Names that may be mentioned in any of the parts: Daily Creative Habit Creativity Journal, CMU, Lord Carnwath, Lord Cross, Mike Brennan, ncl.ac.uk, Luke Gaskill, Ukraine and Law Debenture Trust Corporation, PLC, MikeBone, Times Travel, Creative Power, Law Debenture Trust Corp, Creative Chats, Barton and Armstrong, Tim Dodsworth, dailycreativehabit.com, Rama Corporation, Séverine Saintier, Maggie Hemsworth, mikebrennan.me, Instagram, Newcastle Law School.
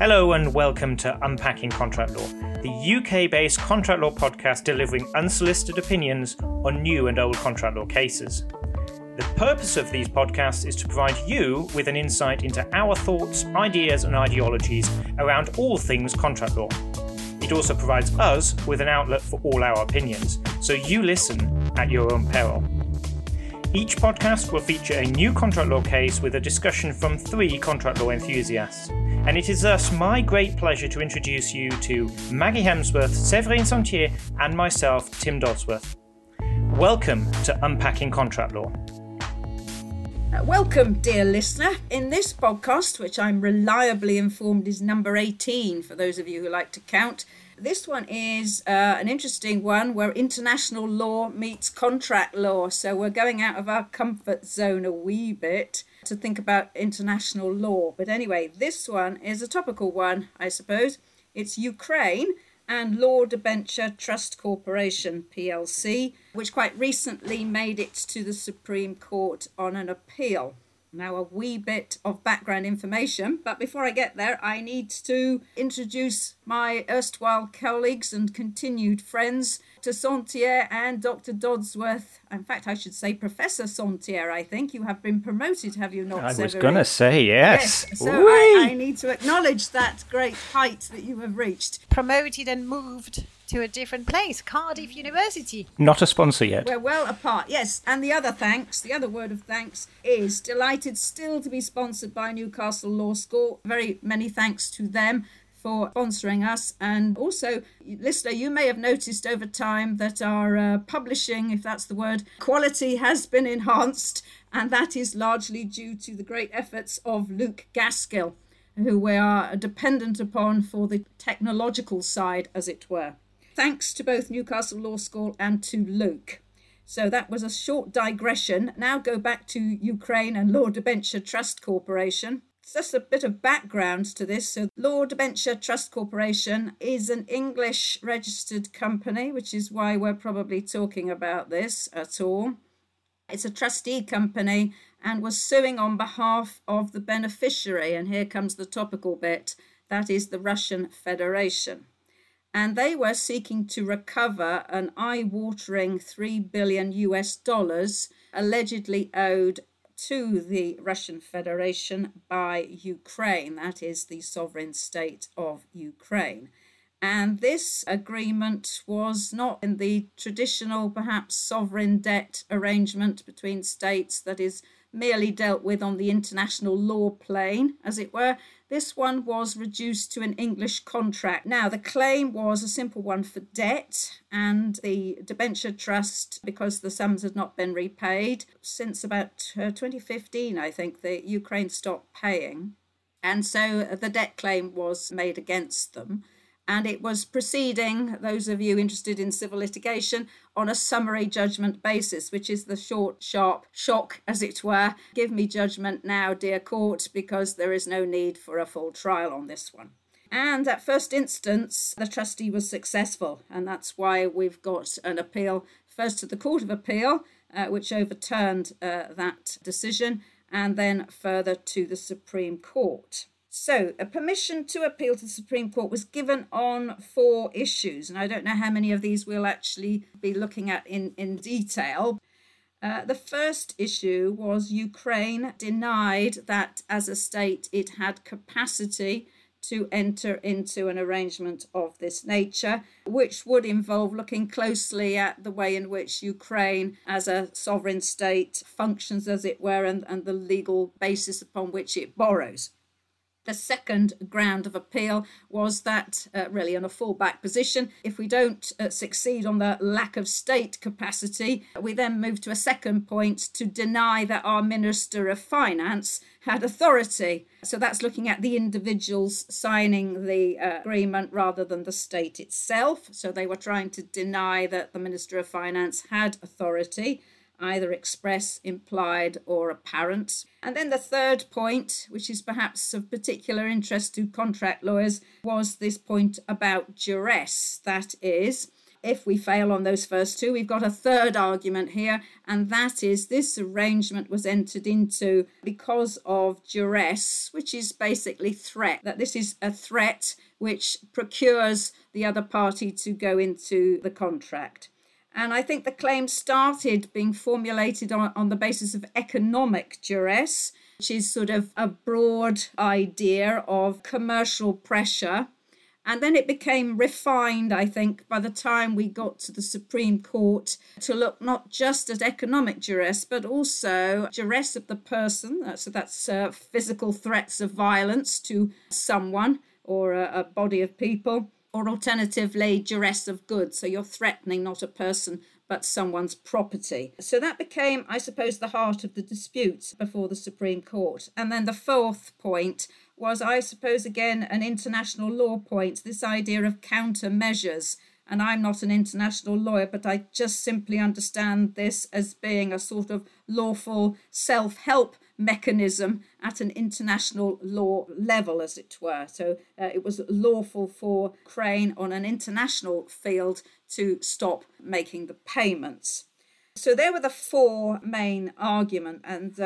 Hello and welcome to Unpacking Contract Law, the UK-based contract law podcast delivering unsolicited opinions on new and old contract law cases. The purpose of these podcasts is to provide you with an insight into our thoughts, ideas and ideologies around all things contract law. It also provides us with an outlet for all our opinions, so you listen at your own peril. Each podcast will feature a new contract law case with a discussion from three contract law enthusiasts. And it is thus my great pleasure to introduce you to Maggie Hemsworth, Séverine Saintier and myself, Tim Dodsworth. Welcome to Unpacking Contract Law. Welcome, dear listener. In this podcast, which I'm reliably informed is number 18 for those of you who like to count, this one is an interesting one where international law meets contract law. So we're going out of our comfort zone a wee bit to think about international law. But anyway, this one is a topical one, I suppose. It's Ukraine and Law Debenture Trust Corporation, PLC, which quite recently made it to the Supreme Court on an appeal. Now, a wee bit of background information, but before I get there, I need to introduce my erstwhile colleagues and continued friends to Saintier and Dr. Dodsworth. In fact, I should say Professor Saintier, I think. You have been promoted, have you not, Séverine? I was going to say yes. So I need to acknowledge that great height that you have reached. Promoted and moved to a different place, Cardiff University. Not a sponsor yet. We're well apart, yes. And the other thanks, the other word of thanks is delighted still to be sponsored by Newcastle Law School. Very many thanks to them for sponsoring us. And also, listener, you may have noticed over time that our publishing, if that's the word, quality has been enhanced. And that is largely due to the great efforts of Luke Gaskill, who we are dependent upon for the technological side, as it were. Thanks to both Newcastle Law School and to Luke. So that was a short digression. Now go back to Ukraine and Law Debenture Trust Corporation. It's just a bit of background to this. So Law Debenture Trust Corporation is an English registered company, which is why we're probably talking about this at all. It's a trustee company and was suing on behalf of the beneficiary. And here comes the topical bit. That is the Russian Federation. And they were seeking to recover an eye-watering $3 billion allegedly owed to the Russian Federation by Ukraine, that is the sovereign state of Ukraine. And this agreement was not in the traditional, perhaps, sovereign debt arrangement between states that is merely dealt with on the international law plane, as it were. This one was reduced to an English contract. Now, the claim was a simple one for debt, and the debenture trust, because the sums had not been repaid, since about 2015, I think, the Ukraine stopped paying. And so the debt claim was made against them. And it was proceeding, those of you interested in civil litigation, on a summary judgment basis, which is the short, sharp shock, as it were. Give me judgment now, dear court, because there is no need for a full trial on this one. And at first instance, the trustee was successful. And that's why we've got an appeal, first to the Court of Appeal, which overturned that decision, and then further to the Supreme Court. So a permission to appeal to the Supreme Court was given on 4 issues. And I don't know how many of these we'll actually be looking at in detail. The first issue was Ukraine denied that as a state it had capacity to enter into an arrangement of this nature, which would involve looking closely at the way in which Ukraine as a sovereign state functions, as it were, and the legal basis upon which it borrows. The second ground of appeal was that, really on a fallback position, if we don't succeed on the lack of state capacity, we then move to a second point to deny that our Minister of Finance had authority. So that's looking at the individuals signing the agreement rather than the state itself. So they were trying to deny that the Minister of Finance had authority, either express, implied, or apparent. And then the third point, which is perhaps of particular interest to contract lawyers, was this point about duress. That is, If we fail on those first two, we've got a third argument here, and that is this arrangement was entered into because of duress, which is basically threat, that this is a threat which procures the other party to go into the contract. And I think the claim started being formulated on the basis of economic duress, which is sort of a broad idea of commercial pressure. And then it became refined, I think, by the time we got to the Supreme Court to look not just at economic duress, but also duress of the person. So that's physical threats of violence to someone or a body of people, or alternatively duress of goods. So you're threatening not a person, but someone's property. So that became, I suppose, the heart of the dispute before the Supreme Court. And then the fourth point was, I suppose, again, an international law point, this idea of countermeasures. And I'm not an international lawyer, but I just simply understand this as being a sort of lawful self-help mechanism at an international law level, as it were. So it was lawful for Ukraine on an international field to stop making the payments. So there were the four main arguments, and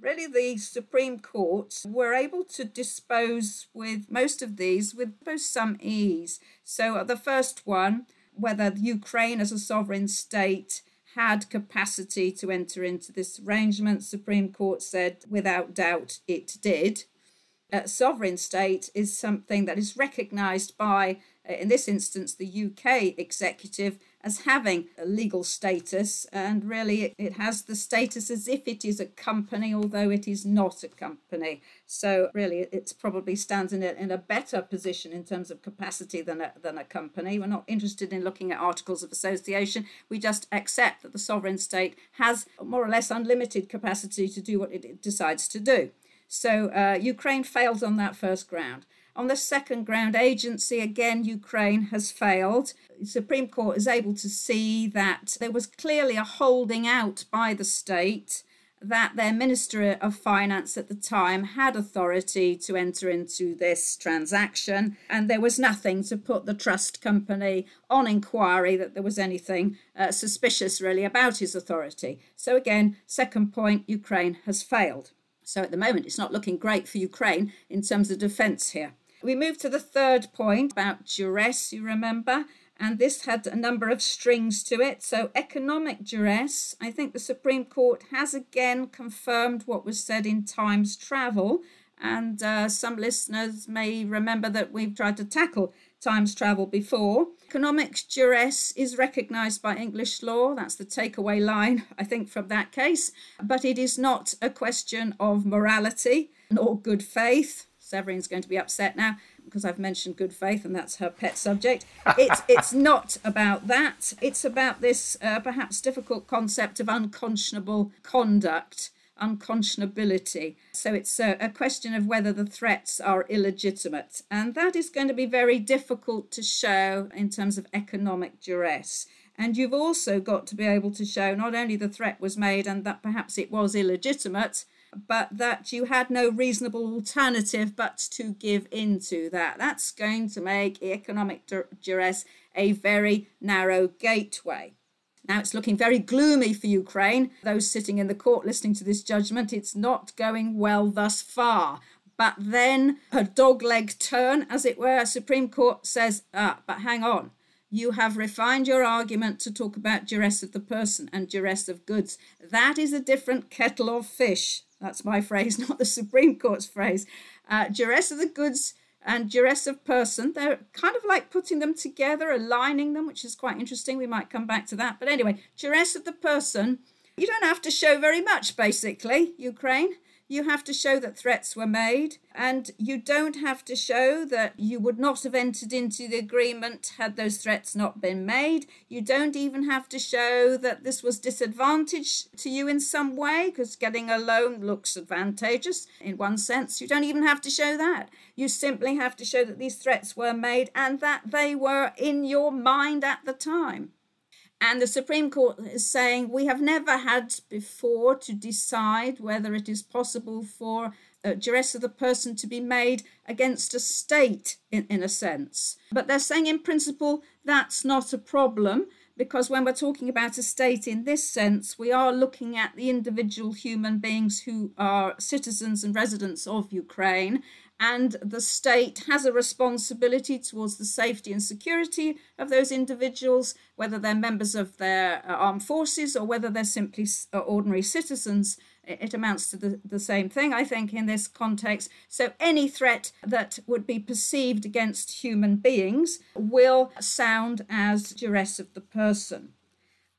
really the Supreme Court were able to dispose with most of these with some ease. So the first one, whether Ukraine as a sovereign state had capacity to enter into this arrangement, Supreme Court said, without doubt, it did. A sovereign state is something that is recognised by, in this instance, the UK executive as having a legal status, and really it has the status as if it is a company, although it is not a company. So really it probably stands in a better position in terms of capacity than a company. We're not interested in looking at articles of association. We just accept that the sovereign state has more or less unlimited capacity to do what it decides to do. So Ukraine failed on that first ground. On the second ground, agency, again, Ukraine has failed. The Supreme Court is able to see that there was clearly a holding out by the state that their Minister of Finance at the time had authority to enter into this transaction, and there was nothing to put the trust company on inquiry that there was anything suspicious really about his authority. So again, second point, Ukraine has failed. So at the moment, it's not looking great for Ukraine in terms of defence here. We move to the third point about duress, you remember, and this had a number of strings to it. So economic duress, I think the Supreme Court has again confirmed what was said in Times Travel, and some listeners may remember that we've tried to tackle Times Travel before. Economic duress is recognised by English law. That's the takeaway line, I think, from that case. But it is not a question of morality nor good faith. Severine's going to be upset now because I've mentioned good faith, and that's her pet subject. It's not about that. It's about this perhaps difficult concept of unconscionable conduct, unconscionability. So it's a question of whether the threats are illegitimate. And that is going to be very difficult to show in terms of economic duress. And you've also got to be able to show not only the threat was made and that perhaps it was illegitimate, but that you had no reasonable alternative but to give in to that. That's going to make economic duress a very narrow gateway. Now, it's looking very gloomy for Ukraine. Those sitting in the court listening to this judgment, it's not going well thus far. But then a dogleg turn, as it were, Supreme Court says, but hang on. You have refined your argument to talk about duress of the person and duress of goods. That is a different kettle of fish. That's my phrase, not the Supreme Court's phrase. Duress of the goods and duress of person, they're kind of like putting them together, aligning them, which is quite interesting. We might come back to that. But anyway, duress of the person, you don't have to show very much, basically, Ukraine. You have to show that threats were made, and you don't have to show that you would not have entered into the agreement had those threats not been made. You don't even have to show that this was disadvantaged to you in some way, because getting a loan looks advantageous in one sense. You don't even have to show that. You simply have to show that these threats were made and that they were in your mind at the time. And the Supreme Court is saying we have never had before to decide whether it is possible for duress of the person to be made against a state, in a sense. But they're saying in principle that's not a problem, because when we're talking about estate in this sense, we are looking at the individual human beings who are citizens and residents of Ukraine, and the state has a responsibility towards the safety and security of those individuals, whether they're members of their armed forces or whether they're simply ordinary citizens. It amounts to the same thing, I think, in this context. So any threat that would be perceived against human beings will sound as duress of the person.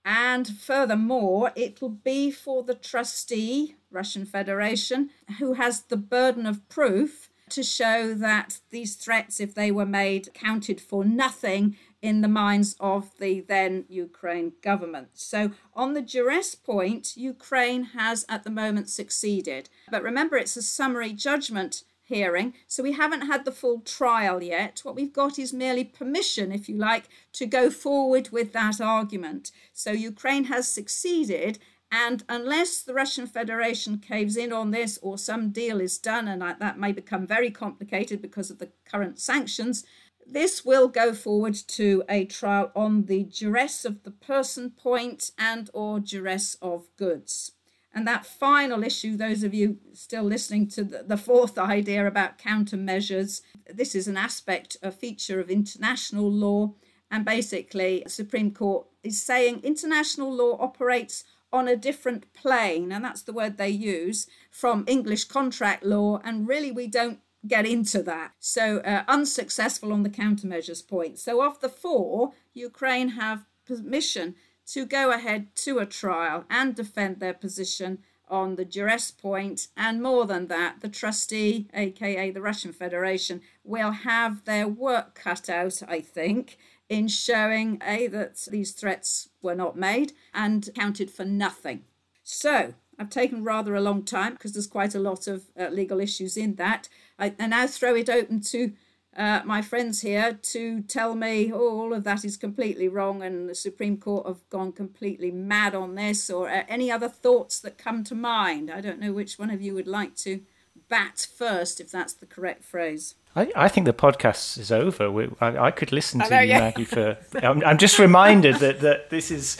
And furthermore, it'll be for the trustee, Russian Federation, who has the burden of proof to show that these threats, if they were made, counted for nothing in the minds of the then Ukraine government. So on the duress point, Ukraine has at the moment succeeded. But remember, it's a summary judgment hearing, so we haven't had the full trial yet. What we've got is merely permission, if you like, to go forward with that argument. So Ukraine has succeeded, and unless the Russian Federation caves in on this or some deal is done, and that may become very complicated because of the current sanctions, this will go forward to a trial on the duress of the person point and or duress of goods. And that final issue, those of you still listening to the fourth idea about countermeasures, this is an aspect, a feature of international law. And basically, the Supreme Court is saying international law operates on a different plane, and that's the word they use, from English contract law, and really we don't get into that. So unsuccessful on the countermeasures point. So of the four, Ukraine have permission to go ahead to a trial and defend their position on the duress point, and more than that, the trustee, aka the Russian Federation, will have their work cut out, I think, in showing A, that these threats were not made and counted for nothing. So I've taken rather a long time because there's quite a lot of legal issues in that. I now throw it open to my friends here to tell me, oh, all of that is completely wrong and the Supreme Court have gone completely mad on this, or any other thoughts that come to mind. I don't know which one of you would like to bat first, if that's the correct phrase. I think the podcast is over. I could listen to you, Maggie, for... I'm just reminded that this is...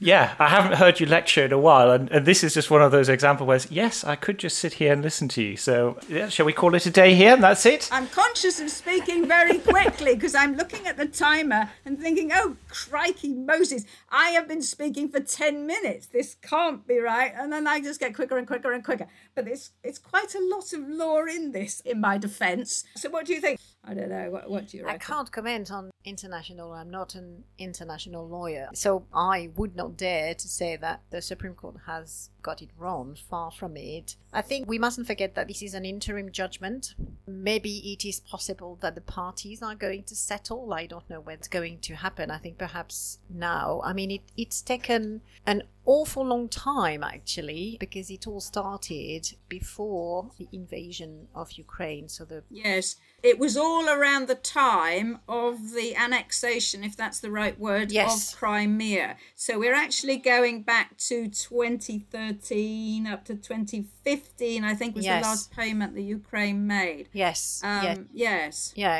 Yeah, I haven't heard you lecture in a while, and this is just one of those examples where, yes, I could just sit here and listen to you. So, yeah, shall we call it a day here? And that's it. I'm conscious of speaking very quickly because I'm looking at the timer and thinking, oh, crikey Moses, I have been speaking for 10 minutes. This can't be right. And then I just get quicker and quicker and quicker. But it's quite a lot of law in this, in my defence. So what do you think? I don't know. What do you reckon? I can't comment on international. I'm not an international lawyer. So I would not dare to say that the Supreme Court has got it wrong. Far from it. I think we mustn't forget that this is an interim judgment. Maybe it is possible that the parties are going to settle. I don't know what's going to happen. I think perhaps now. I mean, it's taken an awful long time, actually, because it all started before the invasion of Ukraine. So yes, it was all around the time of the annexation, if that's the right word, of Crimea. So we're actually going back to 2013 up to 2015, I think, was the last payment that Ukraine made. Yes.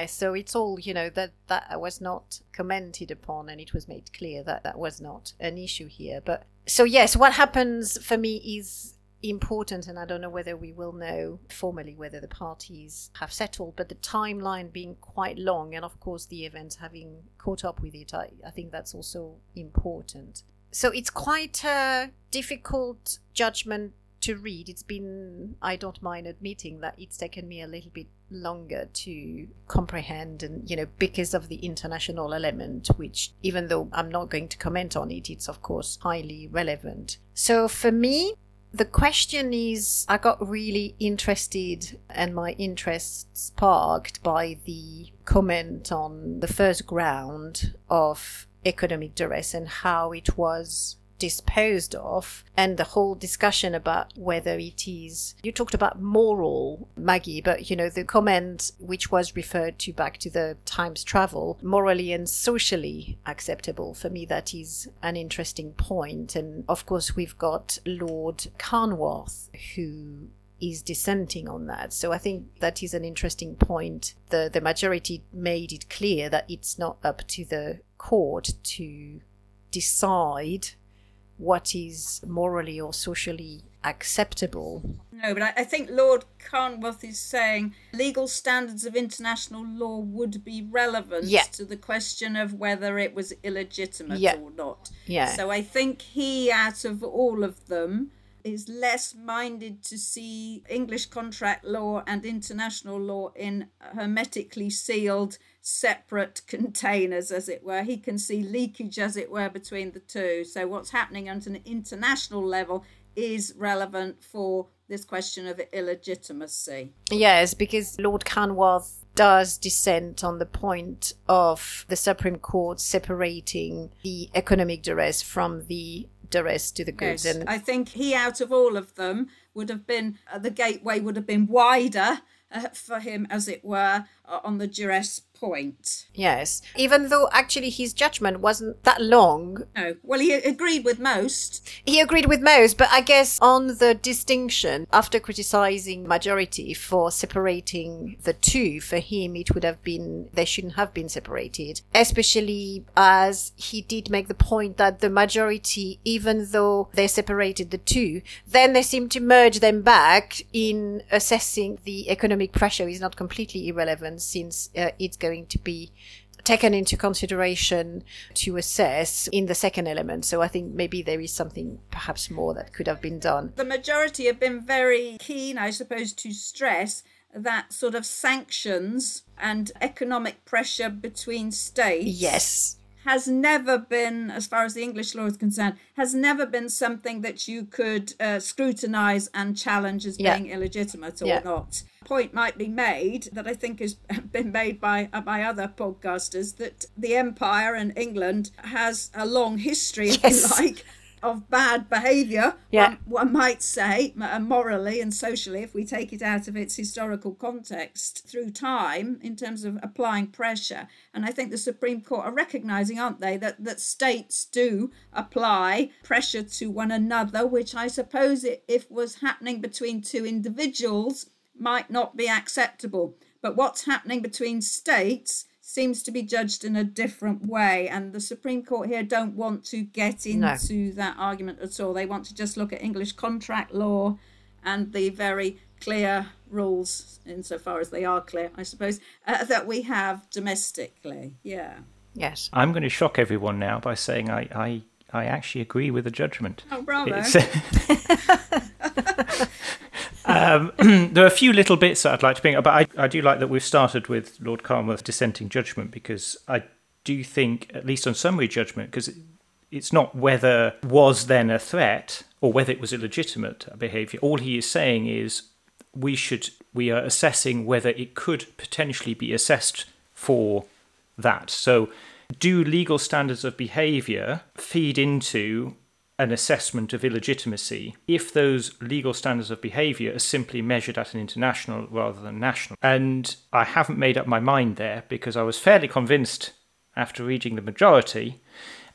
So it's all, that was not commented upon, and it was made clear that was not an issue here. But so yes, what happens for me is important, and I don't know whether we will know formally whether the parties have settled, but the timeline being quite long and of course the events having caught up with it, I think that's also important. So it's quite a difficult judgment to read. It's been, I don't mind admitting that it's taken me a little bit longer to comprehend, and because of the international element, which even though I'm not going to comment on it, it's of course highly relevant. So for me, the question is, I got really interested and my interest sparked by the comment on the first ground of economic duress and how it was disposed of, and the whole discussion about whether it is, you talked about moral, Maggie, but the comment which was referred to back to the Times Travel, morally and socially acceptable. For me, that is an interesting point. And of course, we've got Lord Carnwath, who is dissenting on that. So I think that is an interesting point. The majority made it clear that it's not up to the court to decide what is morally or socially acceptable. No, but I think Lord Carnwath is saying legal standards of international law would be relevant to the question of whether it was illegitimate or not. Yeah. So I think he, out of all of them, is less minded to see English contract law and international law in hermetically sealed separate containers, as it were. He can see leakage, as it were, between the two. So what's happening at an international level is relevant for this question of illegitimacy. Yes, because Lord Carnwath does dissent on the point of the Supreme Court separating the economic duress from the duress to the goods. Yes, and I think he, out of all of them, would have been, the gateway would have been wider for him, as it were, on the duress point. Yes, even though actually his judgment wasn't that long. No, well, he agreed with most. He agreed with most, but I guess on the distinction, after criticising majority for separating the two, for him it would have been, they shouldn't have been separated, especially as he did make the point that the majority, even though they separated the two, then they seem to merge them back in assessing the economic pressure is not completely irrelevant, since it's going to be taken into consideration to assess in the second element. So I think maybe there is something perhaps more that could have been done. The majority have been very keen, I suppose, to stress that sort of sanctions and economic pressure between states. Yes. Has never been, as far as the English law is concerned, has never been something that you could scrutinise and challenge as being illegitimate or not. Point might be made that I think has been made by other podcasters, that the Empire and England has a long history, if you like, of bad behaviour, one might say, morally and socially, if we take it out of its historical context, through time, in terms of applying pressure. And I think the Supreme Court are recognising, aren't they, that states do apply pressure to one another, which I suppose, if was happening between two individuals, might not be acceptable. But what's happening between states seems to be judged in a different way. And the Supreme Court here don't want to get into that argument at all. They want to just look at English contract law and the very clear rules, insofar as they are clear, I suppose, that we have domestically. Yeah. Yes. I'm going to shock everyone now by saying I actually agree with the judgment. Oh, bravo. There are a few little bits that I'd like to bring up, but I do like that we've started with Lord Carnwath's dissenting judgment, because I do think, at least on summary judgment, because it's not whether was then a threat or whether it was illegitimate behaviour. All he is saying is we are assessing whether it could potentially be assessed for that. So do legal standards of behaviour feed into an assessment of illegitimacy if those legal standards of behaviour are simply measured at an international rather than national? And I haven't made up my mind there, because I was fairly convinced after reading the majority,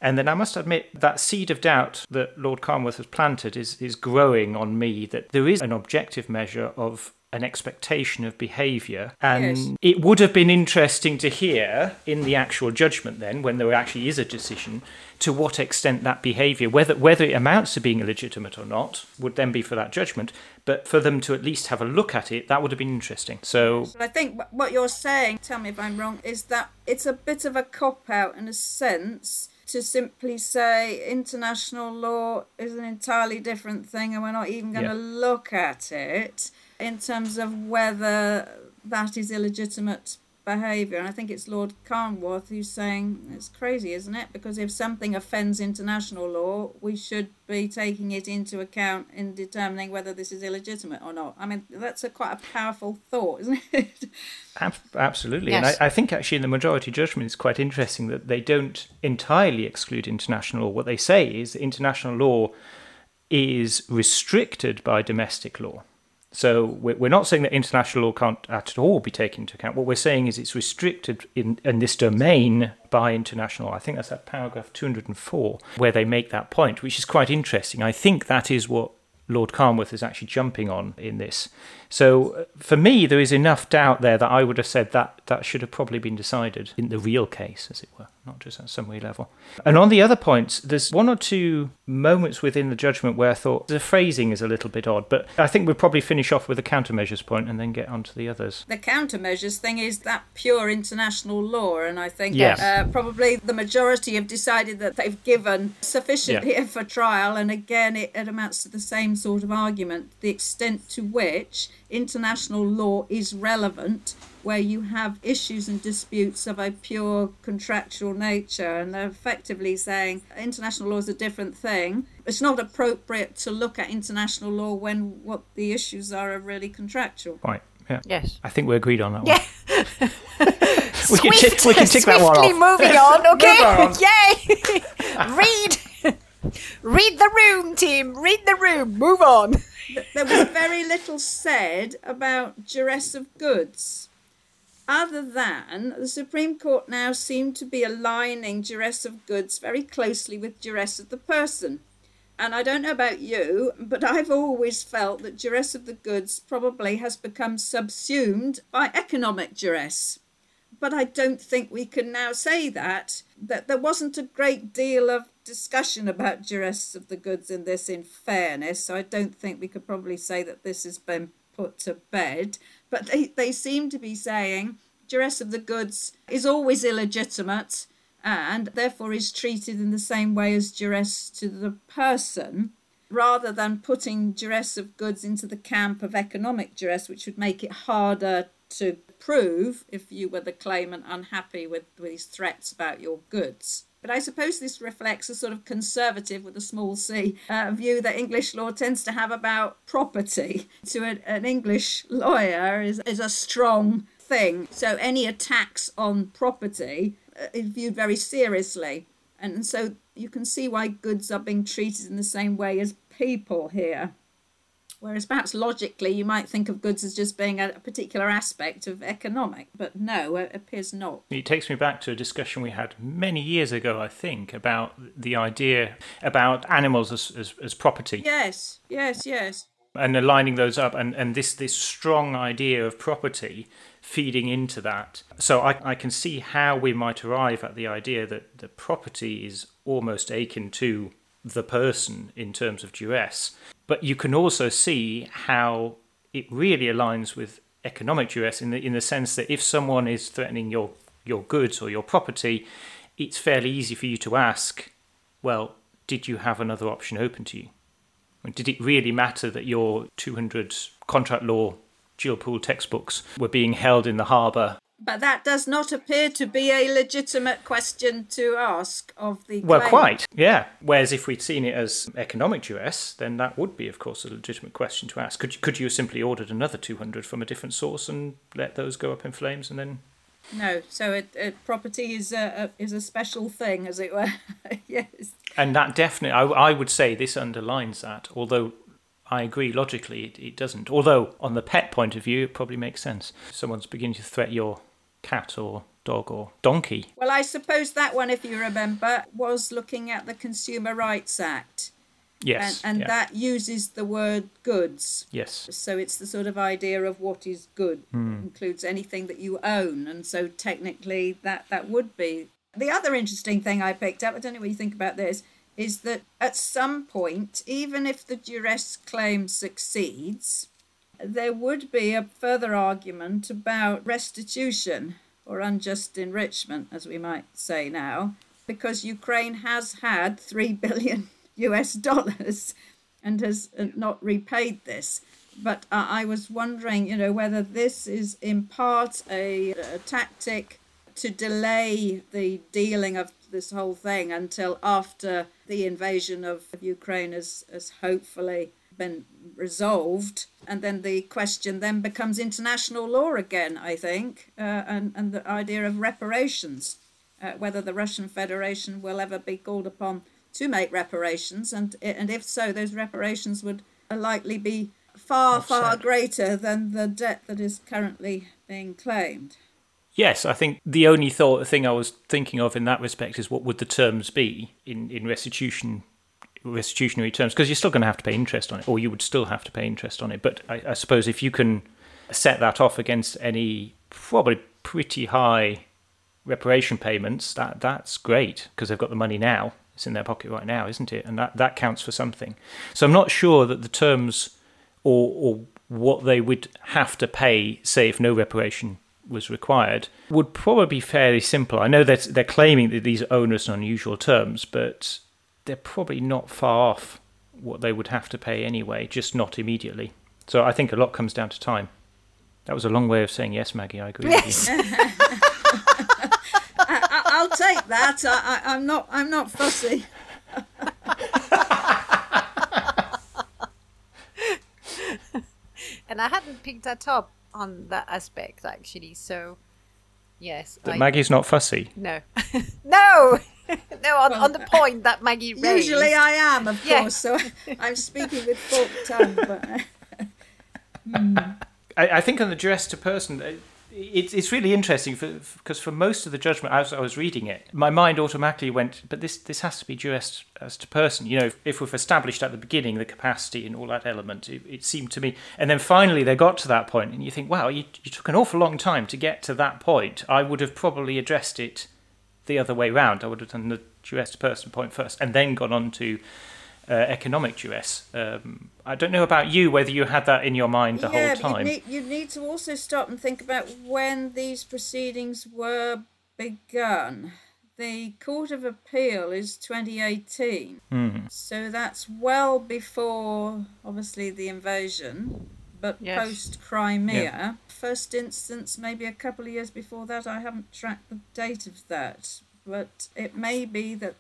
and then I must admit that seed of doubt that Lord Carnwath has planted is growing on me, that there is an objective measure of an expectation of behaviour. And it would have been interesting to hear in the actual judgment then, when there actually is a decision, to what extent that behaviour, whether it amounts to being illegitimate or not, would then be for that judgment. But for them to at least have a look at it, that would have been interesting. So I think what you're saying, tell me if I'm wrong, is that it's a bit of a cop-out in a sense to simply say international law is an entirely different thing and we're not even going to look at it in terms of whether that is illegitimate behaviour. And I think it's Lord Carnwath who's saying, it's crazy, isn't it? Because if something offends international law, we should be taking it into account in determining whether this is illegitimate or not. I mean, that's quite a powerful thought, isn't it? Absolutely. Yes. And I think actually in the majority judgment, it's quite interesting that they don't entirely exclude international law. What they say is international law is restricted by domestic law. So we're not saying that international law can't at all be taken into account. What we're saying is it's restricted in this domain by international law. I think that's at paragraph 204 where they make that point, which is quite interesting. I think that is what Lord Carnwath is actually jumping on in this. So for me, there is enough doubt there that I would have said that that should have probably been decided in the real case, as it were, not just at summary level. And on the other points, there's one or two moments within the judgment where I thought the phrasing is a little bit odd, but I think we'll probably finish off with the countermeasures point and then get on to the others. The countermeasures thing is that pure international law, and I think probably the majority have decided that they've given sufficient here for trial, and again, it amounts to the same sort of argument, the extent to which international law is relevant where you have issues and disputes of a pure contractual nature, and they're effectively saying international law is a different thing. It's not appropriate to look at international law when what the issues are really contractual. Right. Yeah. Yes. I think we're agreed on that one. Yeah. we can tick that one off. Swiftly moving on, okay? Yay! Read the room, team. Read the room. Move on. There was very little said about duress of goods. Other than the Supreme Court now seem to be aligning duress of goods very closely with duress of the person. And I don't know about you, but I've always felt that duress of the goods probably has become subsumed by economic duress. But I don't think we can now say that there wasn't a great deal of discussion about duress of the goods in this, in fairness. So I don't think we could probably say that this has been put to bed. But they seem to be saying duress of the goods is always illegitimate and therefore is treated in the same way as duress to the person, rather than putting duress of goods into the camp of economic duress, which would make it harder to prove if you were the claimant unhappy with these threats about your goods. But I suppose this reflects a sort of conservative, with a small c, view that English law tends to have about property. To an English lawyer is a strong thing. So any attacks on property is viewed very seriously. And so you can see why goods are being treated in the same way as people here. Whereas perhaps logically you might think of goods as just being a particular aspect of economic, but no, it appears not. It takes me back to a discussion we had many years ago, I think, about the idea about animals as property. Yes. And aligning those up, and this strong idea of property feeding into that. So I can see how we might arrive at the idea that the property is almost akin to the person in terms of duress. But you can also see how it really aligns with economic duress in the sense that if someone is threatening your goods or your property, it's fairly easy for you to ask, well, did you have another option open to you? And did it really matter that your 200 contract law Geopool textbooks were being held in the harbour? But that does not appear to be a legitimate question to ask of the claimant. Well, quite, yeah. Whereas if we'd seen it as economic duress, then that would be, of course, a legitimate question to ask. Could you have simply ordered another 200 from a different source and let those go up in flames and then... No, so property is a special thing, as it were. Yes. And that definitely, I would say this underlines that, although... I agree, logically it doesn't. Although, on the pet point of view, it probably makes sense. Someone's beginning to threat your cat or dog or donkey. Well, I suppose that one, if you remember, was looking at the Consumer Rights Act. Yes. And that uses the word goods. Yes. So it's the sort of idea of what is good. It includes anything that you own. And so technically that would be. The other interesting thing I picked up, I don't know what you think about this, is that at some point, even if the duress claim succeeds, there would be a further argument about restitution or unjust enrichment, as we might say now, because Ukraine has had $3 billion and has not repaid this. But I was wondering, whether this is in part a tactic to delay the dealing of this whole thing until after the invasion of Ukraine has hopefully been resolved. And then the question then becomes international law again, I think, and the idea of reparations, whether the Russian Federation will ever be called upon to make reparations. And if so, those reparations would likely be far greater than the debt that is currently being claimed. Yes, I think the only thing I was thinking of in that respect is what would the terms be in restitution restitutionary terms, because you're still going to have to pay interest on it, or you would still have to pay interest on it. But I suppose if you can set that off against any probably pretty high reparation payments, that's great, because they've got the money now. It's in their pocket right now, isn't it? And that counts for something. So I'm not sure that the terms or what they would have to pay, say if no reparation was required, would probably be fairly simple. I know that they're claiming that these are onerous and unusual terms, but they're probably not far off what they would have to pay anyway, just not immediately. So I think a lot comes down to time. That was a long way of saying yes, Maggie, I agree with you. I'll take that. I'm not fussy. And I hadn't picked that up on that aspect, actually. So, yes. That Maggie's not fussy? No. No, on the point that Maggie raised. Usually I am, of course. So I'm speaking with forked tongue. But I think on the address to person... It's really interesting because for most of the judgment, as I was reading it, my mind automatically went, but this has to be due as to person. You know, if we've established at the beginning the capacity and all that element, it seemed to me. And then finally they got to that point, and you think, wow, you took an awful long time to get to that point. I would have probably addressed it the other way round. I would have done the due as to person point first and then gone on to economic duress. I don't know about you, whether you had that in your mind the whole time. You need to also stop and think about when these proceedings were begun. The Court of Appeal is 2018. Mm. So that's well before, obviously, the invasion, but post-Crimea. Yeah. First instance, maybe a couple of years before that. I haven't tracked the date of that, but it may be that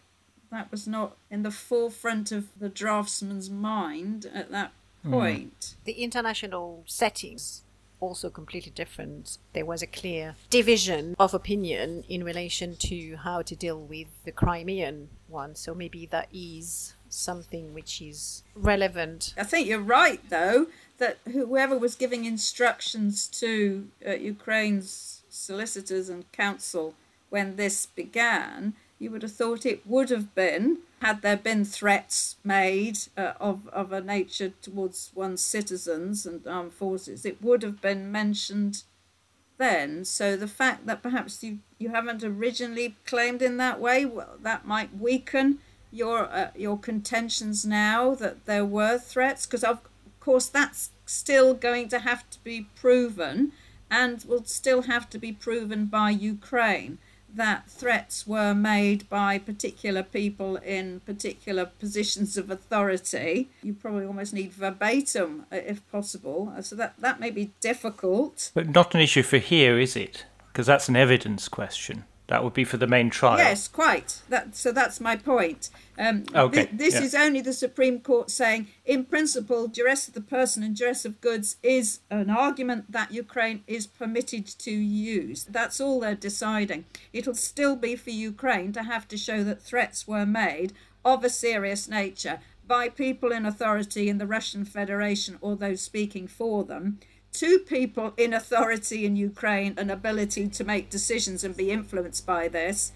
that was not in the forefront of the draftsman's mind at that point. Mm. The international settings also completely different. There was a clear division of opinion in relation to how to deal with the Crimean one. So maybe that is something which is relevant. I think you're right, though, that whoever was giving instructions to Ukraine's solicitors and counsel when this began... You would have thought it would have been, had there been threats made of a nature towards one's citizens and armed forces, it would have been mentioned then. So the fact that perhaps you haven't originally claimed in that way, well, that might weaken your contentions now that there were threats, because of course that's still going to have to be proven and will still have to be proven by Ukraine, that threats were made by particular people in particular positions of authority. You probably almost need verbatim, if possible. So that may be difficult. But not an issue for here, is it? Because that's an evidence question. That would be for the main trial. Yes, quite. So that's my point. Okay. This is only the Supreme Court saying, in principle, duress of the person and duress of goods is an argument that Ukraine is permitted to use. That's all they're deciding. It'll still be for Ukraine to have to show that threats were made of a serious nature by people in authority in the Russian Federation or those speaking for them, to people in authority in Ukraine and ability to make decisions and be influenced by this.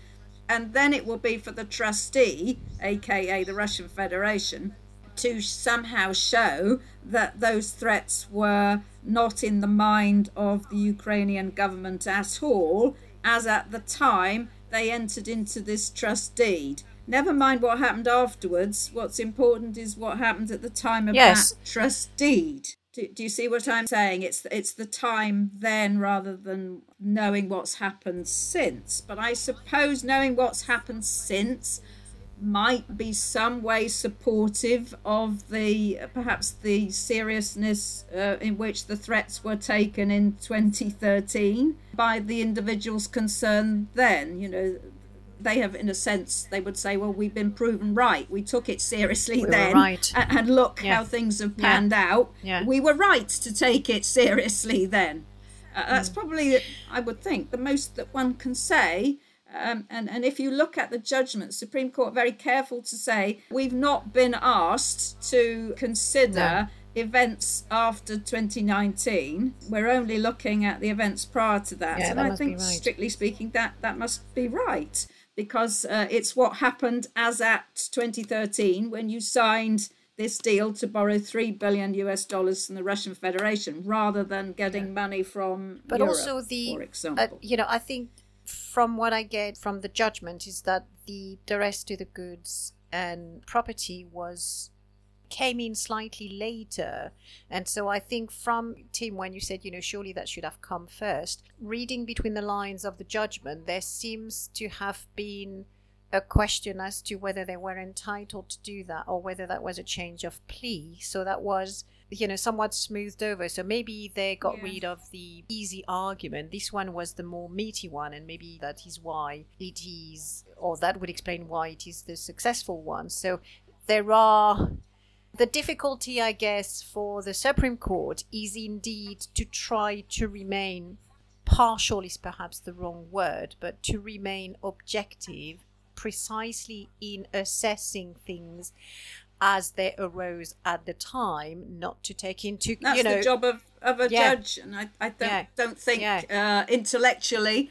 And then it will be for the trustee, aka the Russian Federation, to somehow show that those threats were not in the mind of the Ukrainian government at all, as at the time they entered into this trust deed. Never mind what happened afterwards. What's important is what happened at the time of that trust deed. Do you see what I'm saying? It's the time then rather than knowing what's happened since. But I suppose knowing what's happened since might be some way supportive of perhaps the seriousness in which the threats were taken in 2013 by the individuals concerned then. You know, they have, in a sense, they would say, well, we've been proven right. We took it seriously then. Right. And look how things have panned out. Yeah. We were right to take it seriously then. That's probably, I would think, the most that one can say. And if you look at the judgment, Supreme Court very careful to say, we've not been asked to consider events after 2019. We're only looking at the events prior to that. Yeah, and that I think, strictly speaking, that must be right, because it's what happened as at 2013 when you signed this deal to borrow $3 billion from the Russian Federation rather than getting money from Europe, also for example. I think from what I get from the judgment is that the duress to the goods and property came in slightly later. And so I think from Tim, when you said, surely that should have come first, reading between the lines of the judgment, there seems to have been a question as to whether they were entitled to do that or whether that was a change of plea. So that was, somewhat smoothed over. So maybe they got rid of the easy argument. This one was the more meaty one, and maybe that is why it is, or that would explain why it is the successful one. So the difficulty, I guess, for the Supreme Court is indeed to try to remain partial is perhaps the wrong word, but to remain objective precisely in assessing things as they arose at the time, not to take into... That's the job of a judge, and I don't think intellectually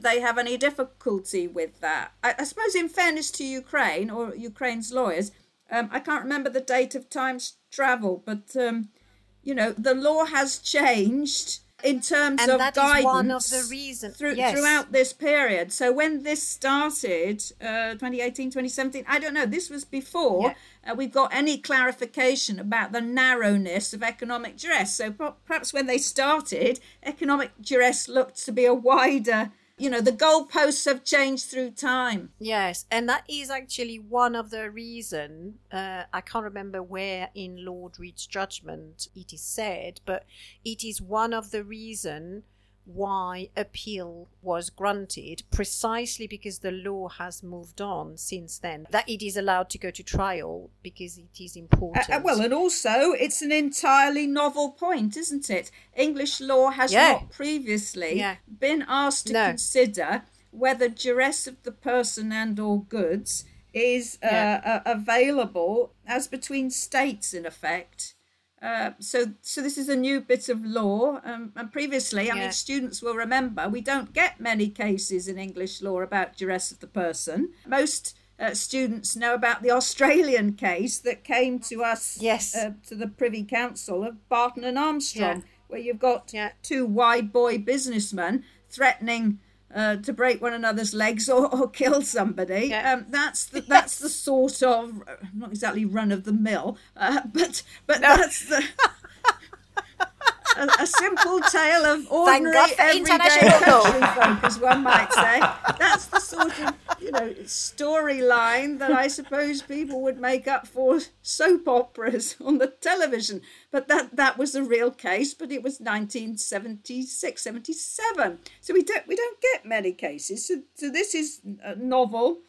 they have any difficulty with that. I suppose in fairness to Ukraine or Ukraine's lawyers... I can't remember the date of Times Travel, but, the law has changed in terms of guidance. And that is one of the reasons. Throughout this period. So when this started, 2018, 2017, I don't know, this was before we got any clarification about the narrowness of economic duress. So perhaps when they started, economic duress looked to be a wider... the goalposts have changed through time. Yes, and that is actually one of the reasons. I can't remember where in Lord Reed's judgment it is said, but it is one of the reasons why appeal was granted, precisely because the law has moved on since then, that it is allowed to go to trial because it is important. And also it's an entirely novel point, isn't it? English law has not previously been asked to consider whether duress of the person and or goods is available as between states, in effect. So this is a new bit of law. And previously, I mean, students will remember, we don't get many cases in English law about duress of the person. Most students know about the Australian case that came to us, to the Privy Council of Barton and Armstrong, where you've got two wide boy businessmen threatening to break one another's legs or kill somebody. Yeah. That's the sort of, not exactly run of the mill, but no. That's a simple tale of ordinary everyday country folk, as one might say. That's the sort of storyline that I suppose people would make up for soap operas on the television. But that was a real case, but it was 1976, 77. So we don't get many cases. So this is novel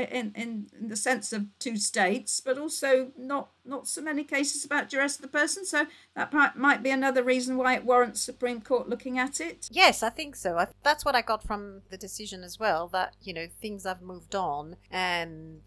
in the sense of two states, but also not so many cases about duress of the person. So that might be another reason why it warrants Supreme Court looking at it. Yes, I think so. That's what I got from the decision as well, that, things have moved on and,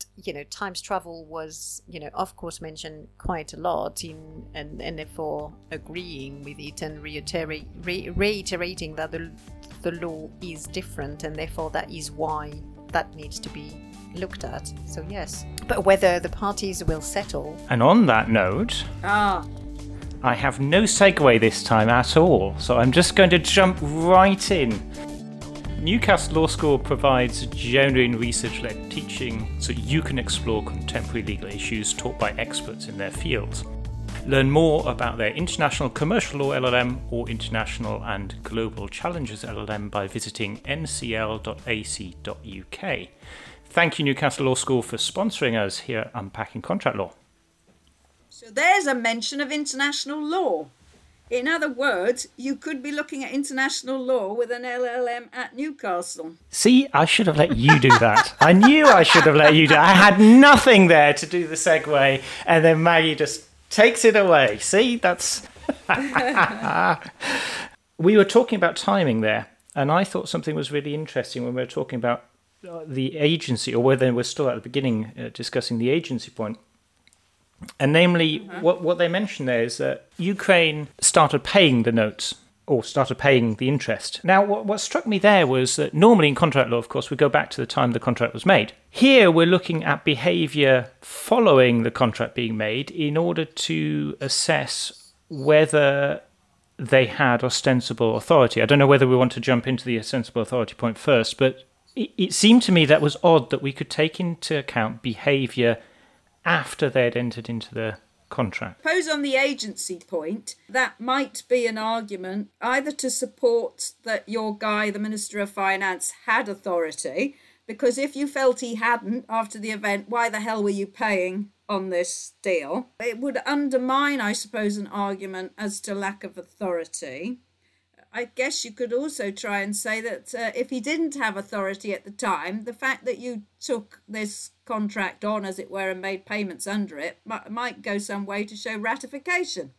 Times Travel was, of course, mentioned quite a lot and therefore agreeing with it and reiterating that the law is different, and therefore that is why that needs to be looked at. So yes, but whether the parties will settle. And on that note, I have no segue this time at all, so I'm just going to jump right in. Newcastle Law School provides genre and research-led teaching so you can explore contemporary legal issues taught by experts in their fields. Learn more about their International Commercial Law LLM or International and Global Challenges LLM by visiting ncl.ac.uk. Thank you, Newcastle Law School, for sponsoring us here at Unpacking Contract Law. So there's a mention of international law. In other words, you could be looking at international law with an LLM at Newcastle. See, I should have let you do that. I knew I should have let you do that. I had nothing there to do the segue, and then Maggie just... takes it away. See, that's... We were talking about timing there, and I thought something was really interesting when we were talking about the agency, or whether we're still at the beginning discussing the agency point. And namely, what they mention there is that Ukraine started paying the notes, or started paying the interest. Now, what struck me there was that normally in contract law, of course, we go back to the time the contract was made. Here, we're looking at behaviour following the contract being made in order to assess whether they had ostensible authority. I don't know whether we want to jump into the ostensible authority point first, but it seemed to me that was odd that we could take into account behaviour after they had entered into the contract. I suppose on the agency point, that might be an argument either to support that your guy, the Minister of Finance, had authority, because if you felt he hadn't after the event, why the hell were you paying on this deal? It would undermine, I suppose, an argument as to lack of authority. I guess you could also try and say that if he didn't have authority at the time, the fact that you took this contract on, as it were, and made payments under it might go some way to show ratification.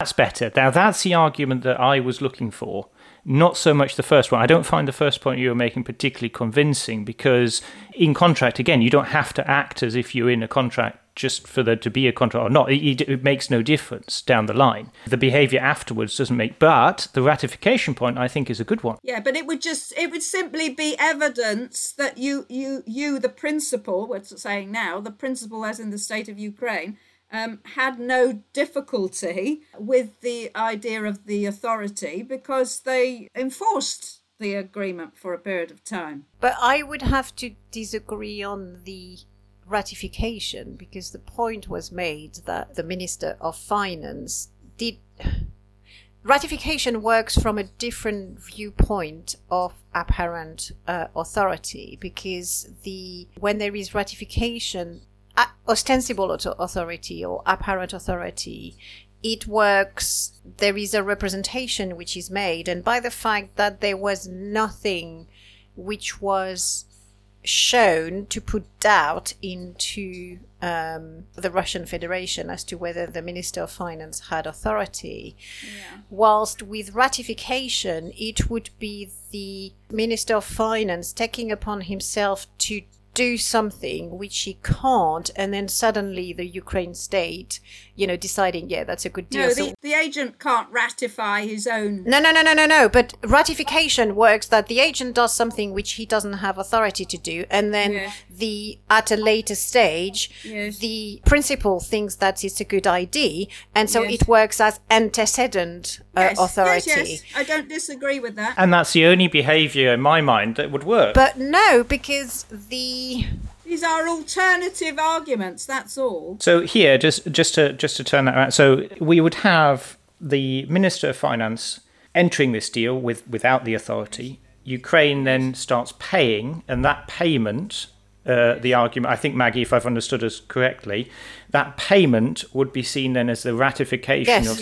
That's better. Now, that's the argument that I was looking for, not so much the first one. I don't find the first point you were making particularly convincing, because in contract, again, you don't have to act as if you're in a contract just for there to be a contract or not. It makes no difference down the line. The behaviour afterwards doesn't make... But the ratification point, I think, is a good one. Yeah, but it would simply be evidence that you the principal, we're saying now, the principal as in the state of Ukraine, had no difficulty with the idea of the authority because they enforced the agreement for a period of time. But I would have to disagree on the ratification, because the point was made that the Minister of Finance did... Ratification works from a different viewpoint of apparent authority, because when there is ratification, ostensible authority or apparent authority, it works, there is a representation which is made, and by the fact that there was nothing which was shown to put doubt into the Russian Federation as to whether the Minister of Finance had authority. Yeah. Whilst with ratification, it would be the Minister of Finance taking upon himself to do something which he can't, and then suddenly the Ukraine state, deciding, yeah, that's a good deal. No, the agent can't ratify his own... No. But ratification works that the agent does something which he doesn't have authority to do, and then at a later stage, the principal thinks that it's a good idea, and so it works as antecedent authority. Yes, I don't disagree with that. And that's the only behaviour in my mind that would work. But no, because these are alternative arguments, that's all. So here, just to turn that around, so we would have the Minister of Finance entering this deal without the authority. Ukraine then starts paying, and that payment, the argument, I think, Maggie, if I've understood us correctly, that payment would be seen then as the ratification of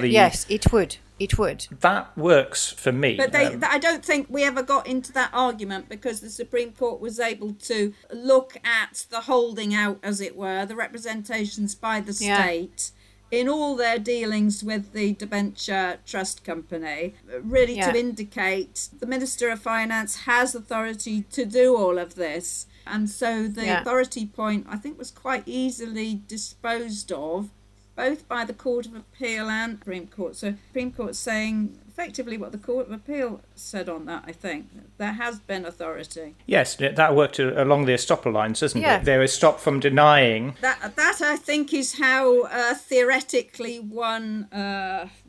the... Yes, it would. It would. That works for me. But I don't think we ever got into that argument, because the Supreme Court was able to look at the holding out, as it were, the representations by the state in all their dealings with the debenture trust company, really to indicate the Minister of Finance has authority to do all of this. And so the authority point, I think, was quite easily disposed of, both by the Court of Appeal and Supreme Court. So Supreme Court saying effectively what the Court of Appeal said on that, I think. There has been authority. Yes, that worked along the estoppel lines, doesn't it? They're stopped from denying. That I think, is how theoretically one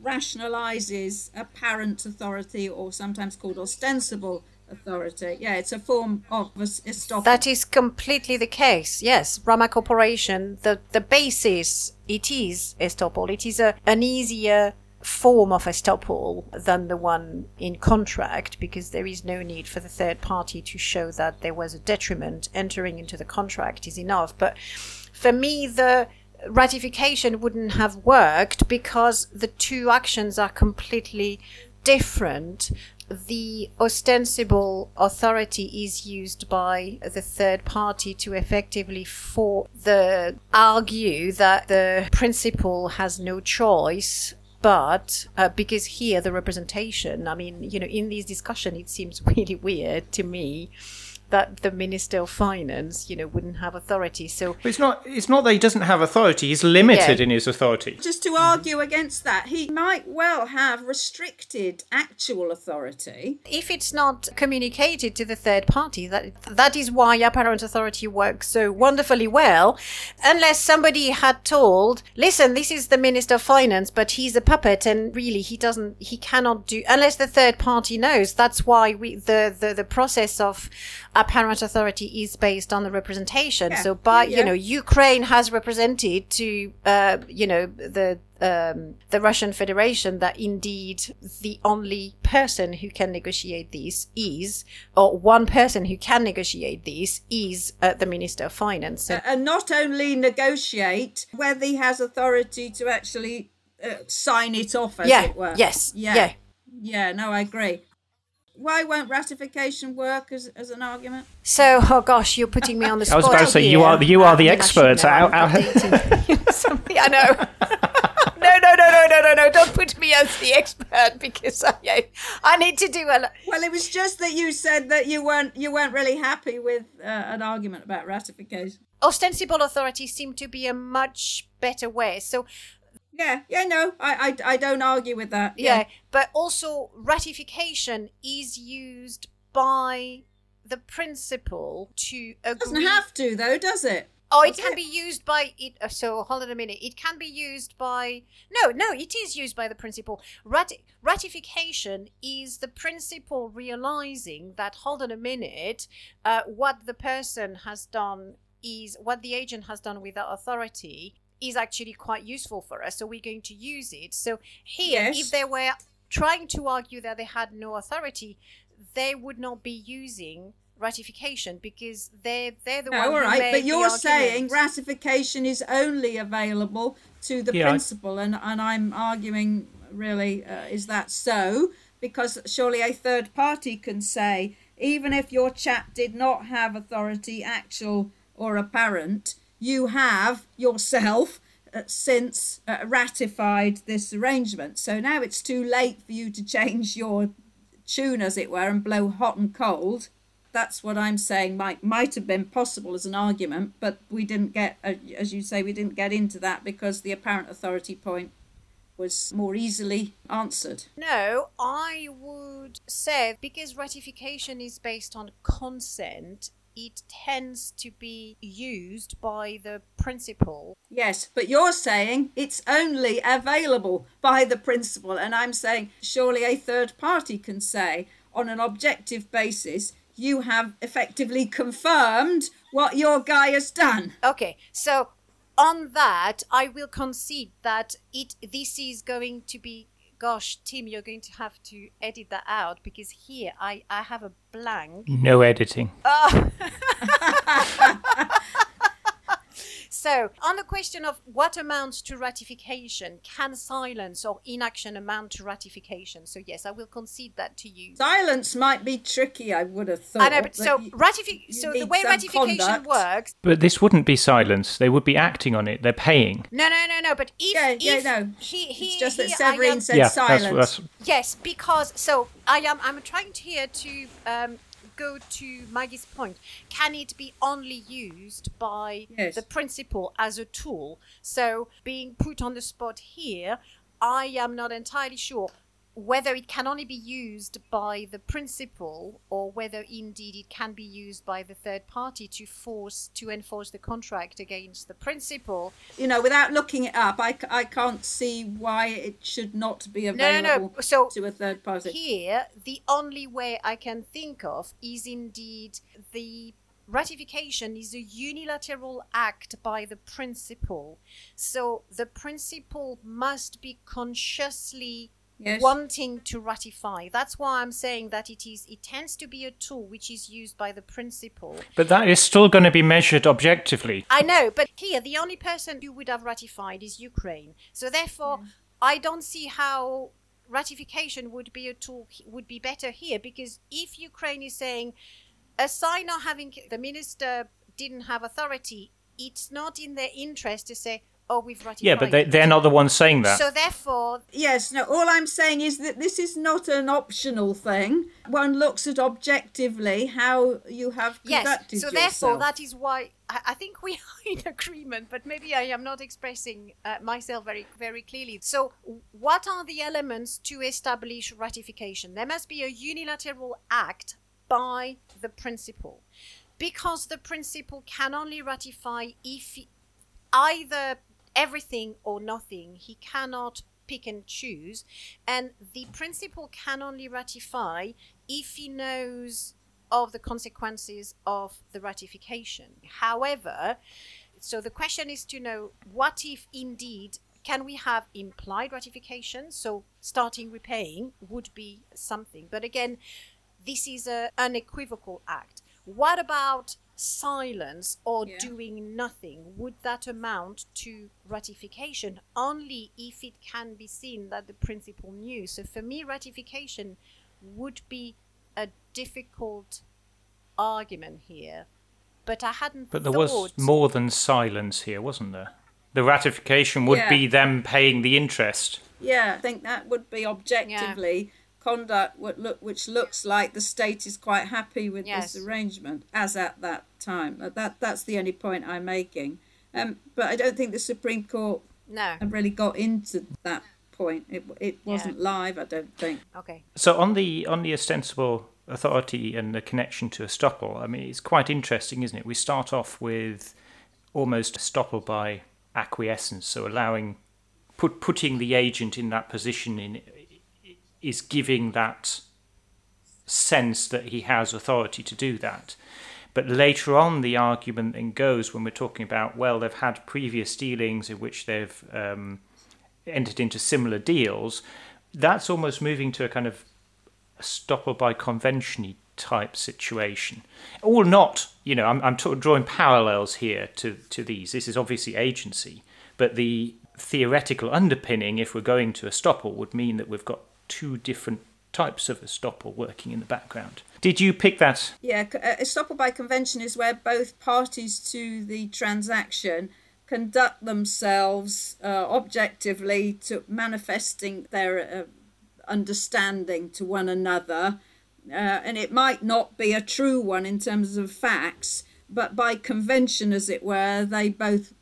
rationalises apparent authority, or sometimes called ostensible authority. Yeah, it's a form of estoppel. That is completely the case, yes. Rama Corporation, the basis, it is estoppel. It is an easier form of estoppel than the one in contract, because there is no need for the third party to show that there was a detriment. Entering into the contract is enough. But for me, the ratification wouldn't have worked, because the two actions are completely different. The ostensible authority is used by the third party to effectively argue that the principal has no choice, but because here the representation, I mean, in this discussion, it seems really weird to me that the Minister of Finance, you know, wouldn't have authority. So but it's not that he doesn't have authority, he's limited in his authority. Just to argue against that, he might well have restricted actual authority. If it's not communicated to the third party, that is why apparent authority works so wonderfully well, unless somebody had told, listen, this is the Minister of Finance, but he's a puppet and really he cannot do, unless the third party knows. That's why the process of apparent authority is based on the representation. Yeah. So Ukraine has represented to the Russian Federation that indeed the only person who can negotiate this is, or one person who can negotiate this is the Minister of Finance. So. And not only negotiate, whether he has authority to actually sign it off, as it were. Yes. Yeah. Yeah. Yeah, no, I agree. Why won't ratification work as an argument? So, oh gosh, you're putting me on the spot. I was about to say, you are the expert. I know. No, don't put me as the expert because I need to do a lot. Well, it was just that you said that you weren't really happy with an argument about ratification. Ostensible authority seemed to be a much better way. So... I don't argue with that. Yeah. But also ratification is used by the principal to agree. It doesn't have to, though, does it? Oh, it can be used by it. So hold on a minute. It can be used by it is used by the principal. Ratification is the principal realizing that, hold on a minute, what the person has done is what the agent has done with that authority is actually quite useful for us, so we're going to use it. So here, if they were trying to argue that they had no authority, they would not be using ratification because they're the one. All right, but you're saying ratification is only available to the principal, and I'm arguing really is that so? Because surely a third party can say, even if your chap did not have authority, actual or apparent, you have yourself since ratified this arrangement. So now it's too late for you to change your tune, as it were, and blow hot and cold. That's what I'm saying might have been possible as an argument, but we didn't get, as you say, we didn't get into that because the apparent authority point was more easily answered. No, I would say because ratification is based on consent, it tends to be used by the principal. Yes, but you're saying it's only available by the principal, and I'm saying surely a third party can say on an objective basis, you have effectively confirmed what your guy has done. Okay, so on that, I will concede that this is going to be... Gosh, Tim, you're going to have to edit that out because here I have a blank. No editing. Oh. So, on the question of what amounts to ratification, can silence or inaction amount to ratification? So, yes, I will concede that to you. Silence might be tricky, I would have thought. I know, but so the way ratification works... But this wouldn't be silence. They would be acting on it. They're paying. No. But if... Yeah, no. It's just that Séverine said silence. That's... Yes, because... So, I'm trying here to... go to Maggie's point, can it be only used by the principal as a tool? So being put on the spot here, I am not entirely sure whether it can only be used by the principal or whether indeed it can be used by the third party to enforce the contract against the principal. You know, without looking it up, I can't see why it should not be available So to a third party. Here, the only way I can think of is indeed the ratification is a unilateral act by the principal. So the principal must be consciously... Yes. Wanting to ratify. That's why I'm saying that it tends to be a tool which is used by the principal. But that is still going to be measured objectively. I know, but here the only person who would have ratified is Ukraine. So therefore, I don't see how ratification would be better here, because if Ukraine is saying a sign not having the minister didn't have authority, it's not in their interest to say, or we've ratified. Yeah, but they're not the ones saying that. So therefore... Yes, no, all I'm saying is that this is not an optional thing. One looks at objectively how you have conducted yourself. Yes, so therefore that is why I think we are in agreement, but maybe I am not expressing myself very, very clearly. So what are the elements to establish ratification? There must be a unilateral act by the principal, because the principal can only ratify if either everything or nothing. He cannot pick and choose, and the principal can only ratify if he knows of the consequences of the ratification. However, so the question is to know, what if indeed, can we have implied ratification? So starting repaying would be something. But again, this is an unequivocal act. What about silence or doing nothing? Would that amount to ratification? Only if it can be seen that the principal knew. So for me, ratification would be a difficult argument here. But I hadn't thought... But there was more than silence here, wasn't there? The ratification would be them paying the interest. Yeah, I think that would be objectively... Yeah. Conduct which looks like the state is quite happy with this arrangement as at that time. That's the only point I'm making. But I don't think the Supreme Court really got into that point. It wasn't live, I don't think. Okay. So on the ostensible authority and the connection to estoppel, I mean, it's quite interesting, isn't it? We start off with almost estoppel by acquiescence, so allowing putting the agent in that position in. Is giving that sense that he has authority to do that. But later on, the argument then goes when we're talking about, well, they've had previous dealings in which they've entered into similar deals. That's almost moving to a kind of estoppel by convention type situation. Or not, you know, I'm drawing parallels here to these. This is obviously agency, but the theoretical underpinning, if we're going to estoppel, would mean that we've got two different types of estoppel working in the background. Did you pick that? Yeah, estoppel by convention is where both parties to the transaction conduct themselves objectively to manifesting their understanding to one another. And it might not be a true one in terms of facts, but by convention, as it were, they both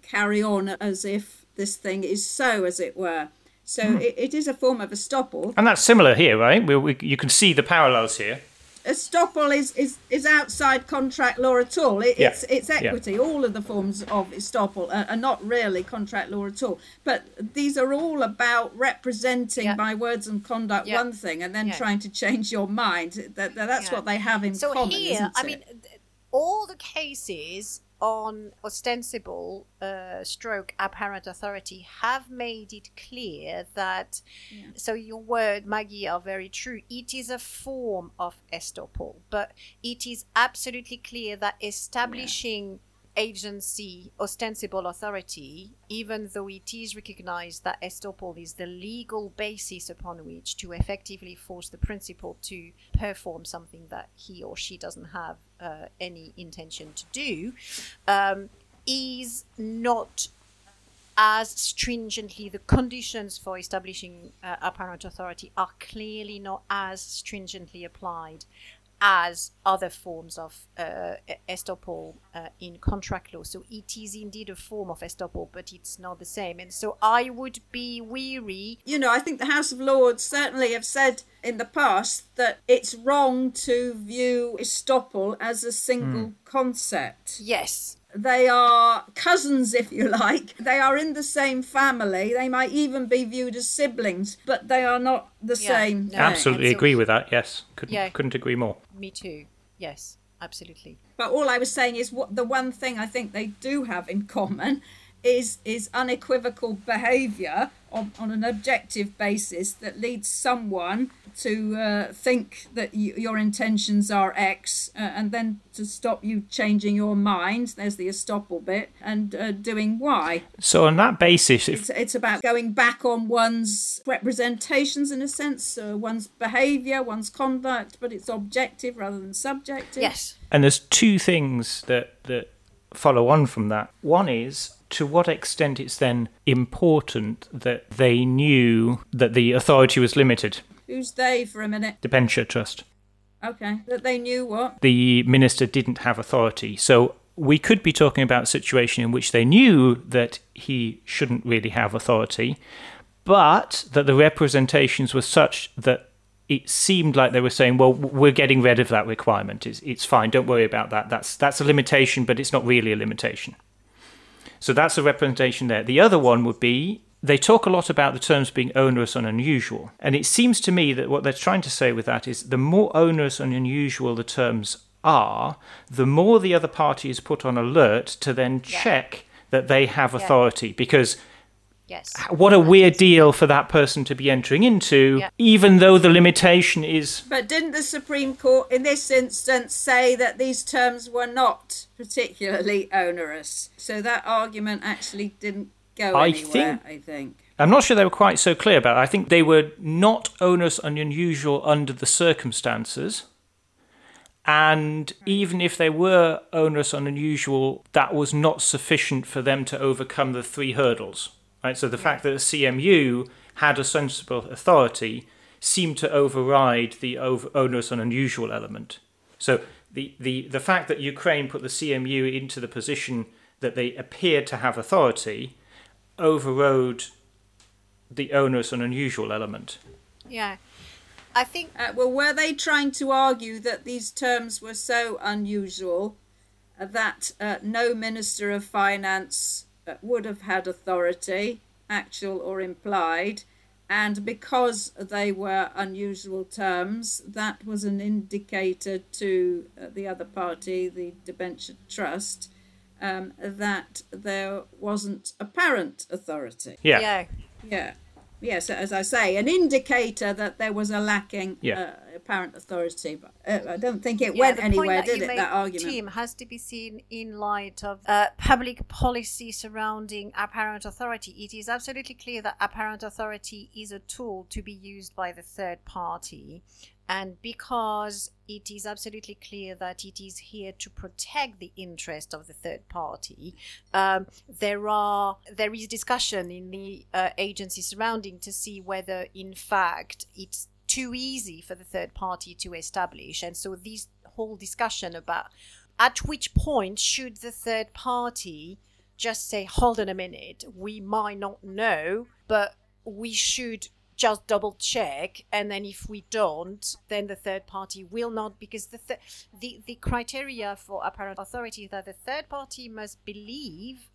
carry on as if this thing is so, as it were. So it is a form of estoppel. And that's similar here, right? We you can see the parallels here. Estoppel is outside contract law at all. It's equity. Yeah. All of the forms of estoppel are not really contract law at all. But these are all about representing by words and conduct one thing and then trying to change your mind. That's what they have in common, here, isn't it? So here, I mean, all the cases on ostensible stroke apparent authority have made it clear that so your word, Maggie, are very true. It is a form of estoppel, but it is absolutely clear that establishing agency ostensible authority, even though it is recognized that estoppel is the legal basis upon which to effectively force the principal to perform something that he or she doesn't have any intention to do, is not as stringently, the conditions for establishing apparent authority are clearly not as stringently applied as other forms of estoppel in contract law. So it is indeed a form of estoppel, but it's not the same. And so I would be weary. You know, I think the House of Lords certainly have said in the past that it's wrong to view estoppel as a single concept. Yes. They are cousins, if you like. They are in the same family. They might even be viewed as siblings, but they are not the same. No, absolutely agree with that, yes. Couldn't agree more. Me too, yes, absolutely. But all I was saying is what the one thing I think they do have in common is unequivocal behaviour on an objective basis that leads someone to think that your intentions are X and then to stop you changing your mind, there's the estoppel bit, and doing Y. So on that basis... It's about going back on one's representations in a sense, one's behaviour, one's conduct, but it's objective rather than subjective. Yes. And there's two things that follow on from that. One is, to what extent it's then important that they knew that the authority was limited. Who's they for a minute? Debenture Trust. Okay, that they knew what? The minister didn't have authority. So we could be talking about a situation in which they knew that he shouldn't really have authority, but that the representations were such that it seemed like they were saying, well, we're getting rid of that requirement. It's fine, don't worry about that. That's a limitation, but it's not really a limitation. So that's a representation there. The other one would be, they talk a lot about the terms being onerous and unusual. And it seems to me that what they're trying to say with that is the more onerous and unusual the terms are, the more the other party is put on alert to then check that they have authority. Because... yes. What a weird deal for that person to be entering into, even though the limitation is... But didn't the Supreme Court in this instance say that these terms were not particularly onerous? So that argument actually didn't go anywhere, I think. I'm not sure they were quite so clear about it. I think they were not onerous and unusual under the circumstances. And even if they were onerous and unusual, that was not sufficient for them to overcome the three hurdles. Right, so the fact that the CMU had a sensible authority seemed to override the onerous and unusual element. So the fact that Ukraine put the CMU into the position that they appeared to have authority overrode the onerous and unusual element. Yeah, I think... were they trying to argue that these terms were so unusual that no Minister of Finance... would have had authority, actual or implied, and because they were unusual terms, that was an indicator to the other party, the Debenture Trust, that there wasn't apparent authority. So as I say, an indicator that there was a lacking apparent authority, but I don't think it went anywhere, did it, that argument? Tim, has to be seen in light of public policy surrounding apparent authority. It is absolutely clear that apparent authority is a tool to be used by the third party, and because it is absolutely clear that it is here to protect the interest of the third party, there is discussion in the agency surrounding to see whether, in fact, it's too easy for the third party to establish. And so this whole discussion about at which point should the third party just say, hold on a minute, we might not know, but we should just double check. And then if we don't, then the third party will not, because the criteria for apparent authority is that the third party must believe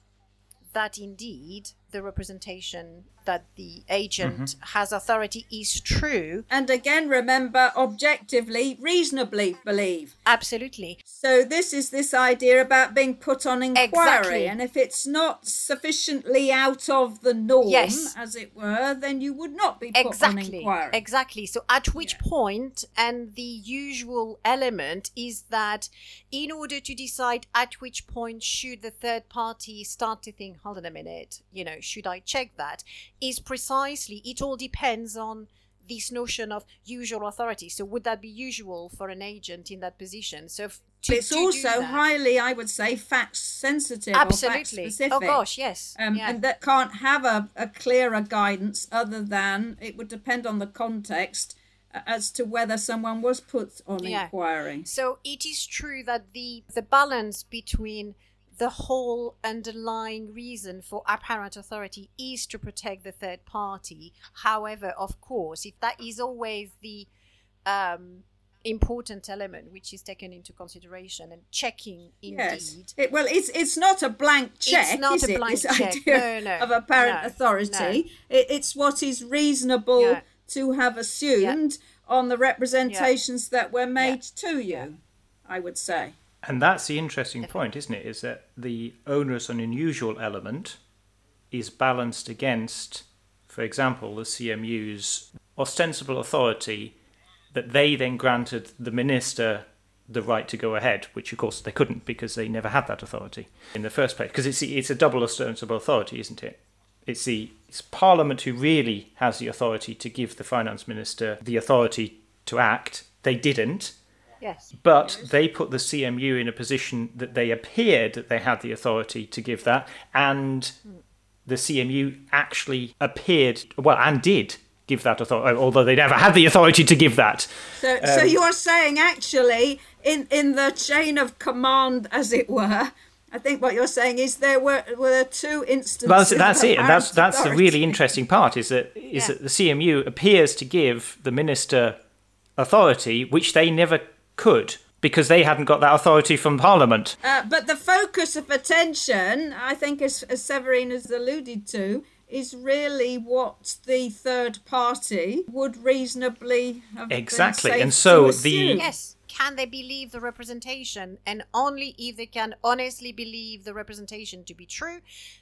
that indeed the representation that the agent has authority is true. And again, remember, objectively, reasonably believe. Absolutely. So this is this idea about being put on inquiry. Exactly. And if it's not sufficiently out of the norm, as it were, then you would not be put on inquiry. Exactly. So at which point, and the usual element is that in order to decide at which point should the third party start to think, hold on a minute, should I check that, is precisely, it all depends on this notion of usual authority. So would that be usual for an agent in that position? So it's also highly, I would say, fact sensitive. Absolutely. Or fact specific. Oh gosh, yes. And that can't have a clearer guidance other than it would depend on the context as to whether someone was put on inquiry. So it is true that the balance between the whole underlying reason for apparent authority is to protect the third party. However, of course, if that is always the important element which is taken into consideration and checking indeed. Yes. It's not a blank check. It's not a blank check. Idea of apparent authority. No. It's what is reasonable to have assumed on the representations that were made to you, I would say. And that's the interesting point, isn't it? Is that the onerous and unusual element is balanced against, for example, the CMU's ostensible authority that they then granted the minister the right to go ahead, which of course they couldn't because they never had that authority in the first place. Because it's a double ostensible authority, isn't it? It's Parliament who really has the authority to give the finance minister the authority to act. They didn't. Yes. But they put the CMU in a position that they appeared that they had the authority to give that, and the CMU actually appeared, well, and did give that authority, although they never had the authority to give that. So you are saying actually in the chain of command, as it were, I think what you're saying is there were two instances. That's it. And that's the really interesting part is that the CMU appears to give the minister authority, which they never could, because they hadn't got that authority from Parliament. But the focus of attention, I think, as Séverine has alluded to, is really what the third party would reasonably have been safe and so to assume. Can they believe the representation? And only if they can honestly believe the representation to be true,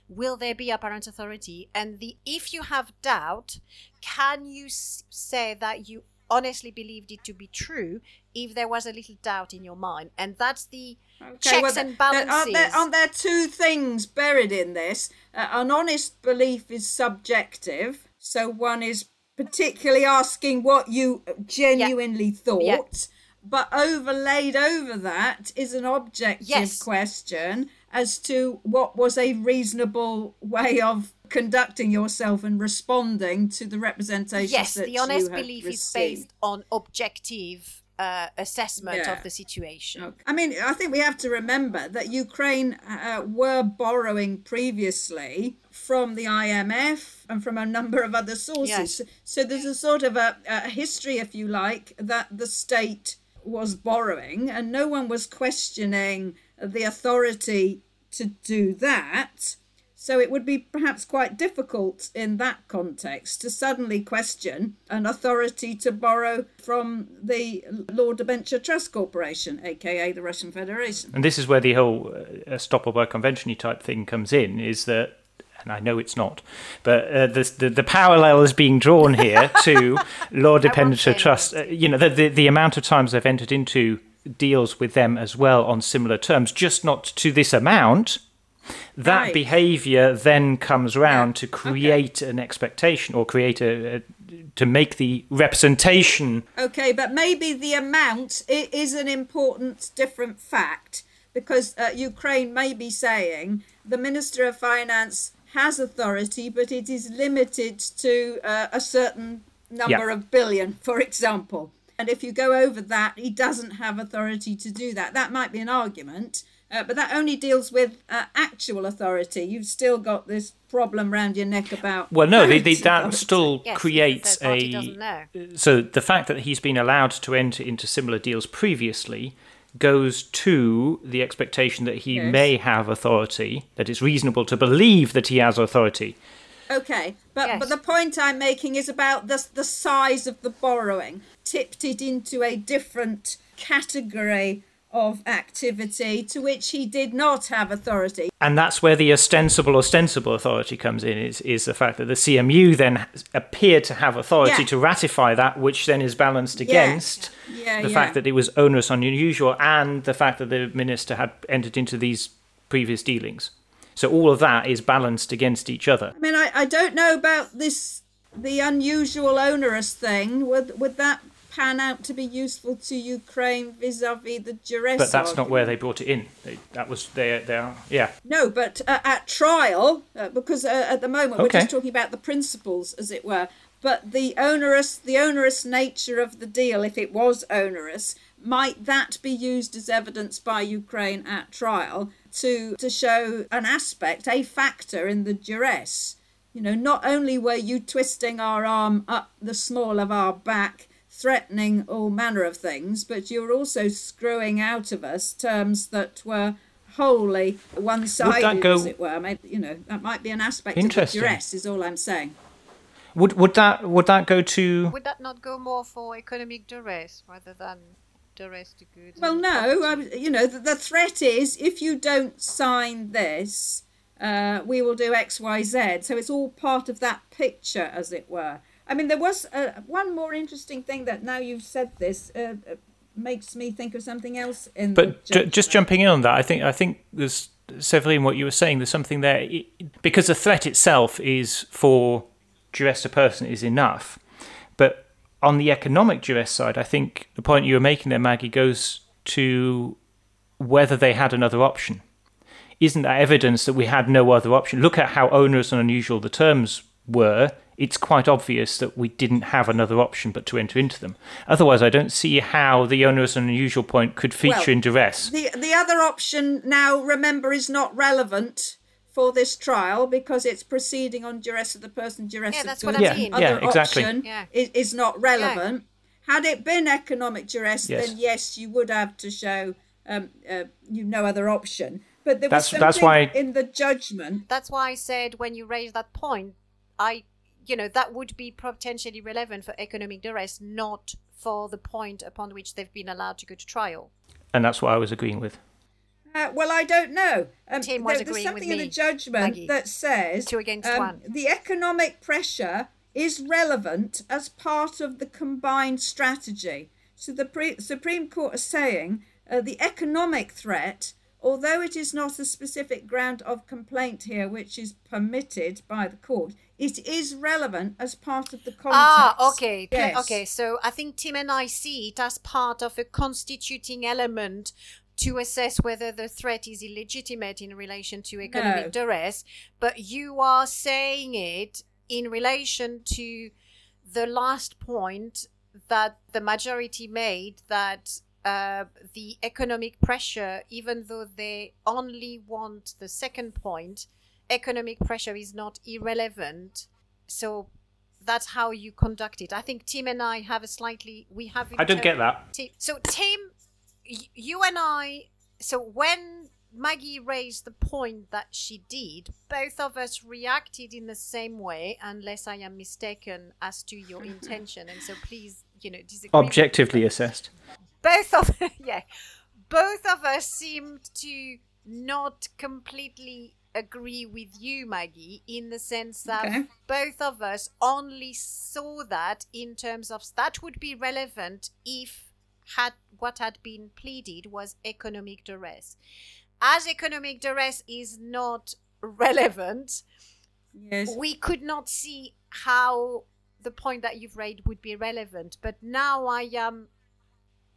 will there be apparent authority. And if you have doubt, can you say that you honestly believed it to be true if there was a little doubt in your mind? And that's the checks and balances. Aren't there two things buried in this? An honest belief is subjective. So one is particularly asking what you genuinely thought. Yeah. But overlaid over that is an objective question as to what was a reasonable way of conducting yourself and responding to the representation that you had received. Yes, the honest belief is based on objective assessment of the situation. Okay. I mean, I think we have to remember that Ukraine were borrowing previously from the IMF and from a number of other sources. Yes. So there's a sort of a history, if you like, that the state was borrowing, and no one was questioning the authority to do that. So it would be perhaps quite difficult in that context to suddenly question an authority to borrow from the Law Debenture Trust Corporation, aka the Russian Federation. And this is where the whole stoppable convention-y type thing comes in, is that, and I know it's not, but the parallel is being drawn here to Law Debenture Trust. The amount of times they've entered into deals with them as well on similar terms, just not to this amount. That behaviour then comes round to create an expectation or create to make the representation. Okay, but maybe the amount is an important different fact, because Ukraine may be saying the Minister of Finance has authority, but it is limited to a certain number of billion, for example. And if you go over that, he doesn't have authority to do that. That might be an argument. But that only deals with actual authority. You've still got this problem round your neck about... Well, no, that still creates a... So the fact that he's been allowed to enter into similar deals previously goes to the expectation that he may have authority, that it's reasonable to believe that he has authority. Okay, but the point I'm making is about the size of the borrowing, tipped it into a different category of activity to which he did not have authority. And that's where the ostensible authority comes in, is the fact that the CMU then appeared to have authority to ratify that, which then is balanced against the fact that it was onerous and unusual, and the fact that the minister had entered into these previous dealings. So all of that is balanced against each other. I mean, I don't know about this, the unusual onerous thing. Would that pan out to be useful to Ukraine vis-a-vis the duress? But that's not where they brought it in. No, but at trial, because at the moment we're just talking about the principles, as it were. But the onerous nature of the deal, if it was onerous, might that be used as evidence by Ukraine at trial to show an aspect, a factor in the duress? You know, not only were you twisting our arm up the small of our back, threatening all manner of things, but you were also screwing out of us terms that were wholly one-sided, as it were. Maybe, that might be an aspect of the duress, is all I'm saying. Would that go to? Would that not go more for economic duress rather than duress to goods? Well, no. The threat is, if you don't sign this, we will do X, Y, Z. So it's all part of that picture, as it were. I mean, there was one more interesting thing that, now you've said this, makes me think of something else. But just jumping in on that, I think there's, Séverine, what you were saying, there's something there. Because the threat itself is for duress to person is enough. But on the economic duress side, I think the point you were making there, Maggie, goes to whether they had another option. Isn't that evidence that we had no other option? Look at how onerous and unusual the terms were. It's quite obvious that we didn't have another option but to enter into them. Otherwise, I don't see how the onerous and unusual point could feature in duress. The other option now, remember, is not relevant for this trial because it's proceeding on duress of the person, duress of the other option is not relevant. Yeah. Had it been economic duress, then yes, you would have to show you've no other option. But there was something in the judgment. That's why I said when you raised that point, that would be potentially relevant for economic duress, not for the point upon which they've been allowed to go to trial. And that's what I was agreeing with. Well, I don't know. Tim was agreeing with me. There's something in the judgment, Maggie, that says 2 against 1. The economic pressure is relevant as part of the combined strategy. So the Supreme Court is saying the economic threat, although it is not a specific ground of complaint here, which is permitted by the court, it is relevant as part of the context. Ah, okay. Yes. Okay, so I think Tim and I see it as part of a constituting element to assess whether the threat is illegitimate in relation to economic duress. But you are saying it in relation to the last point that the majority made, that the economic pressure, even though they only want the second point, economic pressure is not irrelevant. So that's how you conduct it. I think Tim and I have I don't get that. So Tim, you and I, so when Maggie raised the point that she did, both of us reacted in the same way, unless I am mistaken as to your intention. And so please, disagree. Objectively assessed. Both of us seemed to not completely agree with you, Maggie, in the sense that both of us only saw that in terms of that would be relevant if what had been pleaded was economic duress. As economic duress is not relevant, we could not see how the point that you've raised would be relevant. But now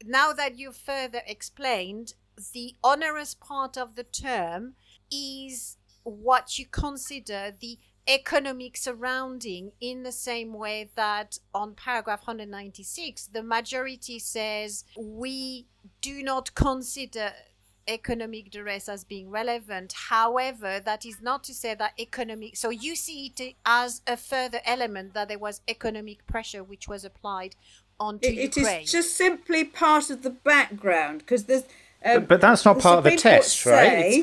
now that you've further explained, the onerous part of the term is what you consider the economic surrounding, in the same way that on paragraph 196, the majority says we do not consider economic duress as being relevant. However, that is not to say that so you see it as a further element that there was economic pressure which was applied onto Ukraine. It is just simply part of the background, because there's... but that's not part of the test, right?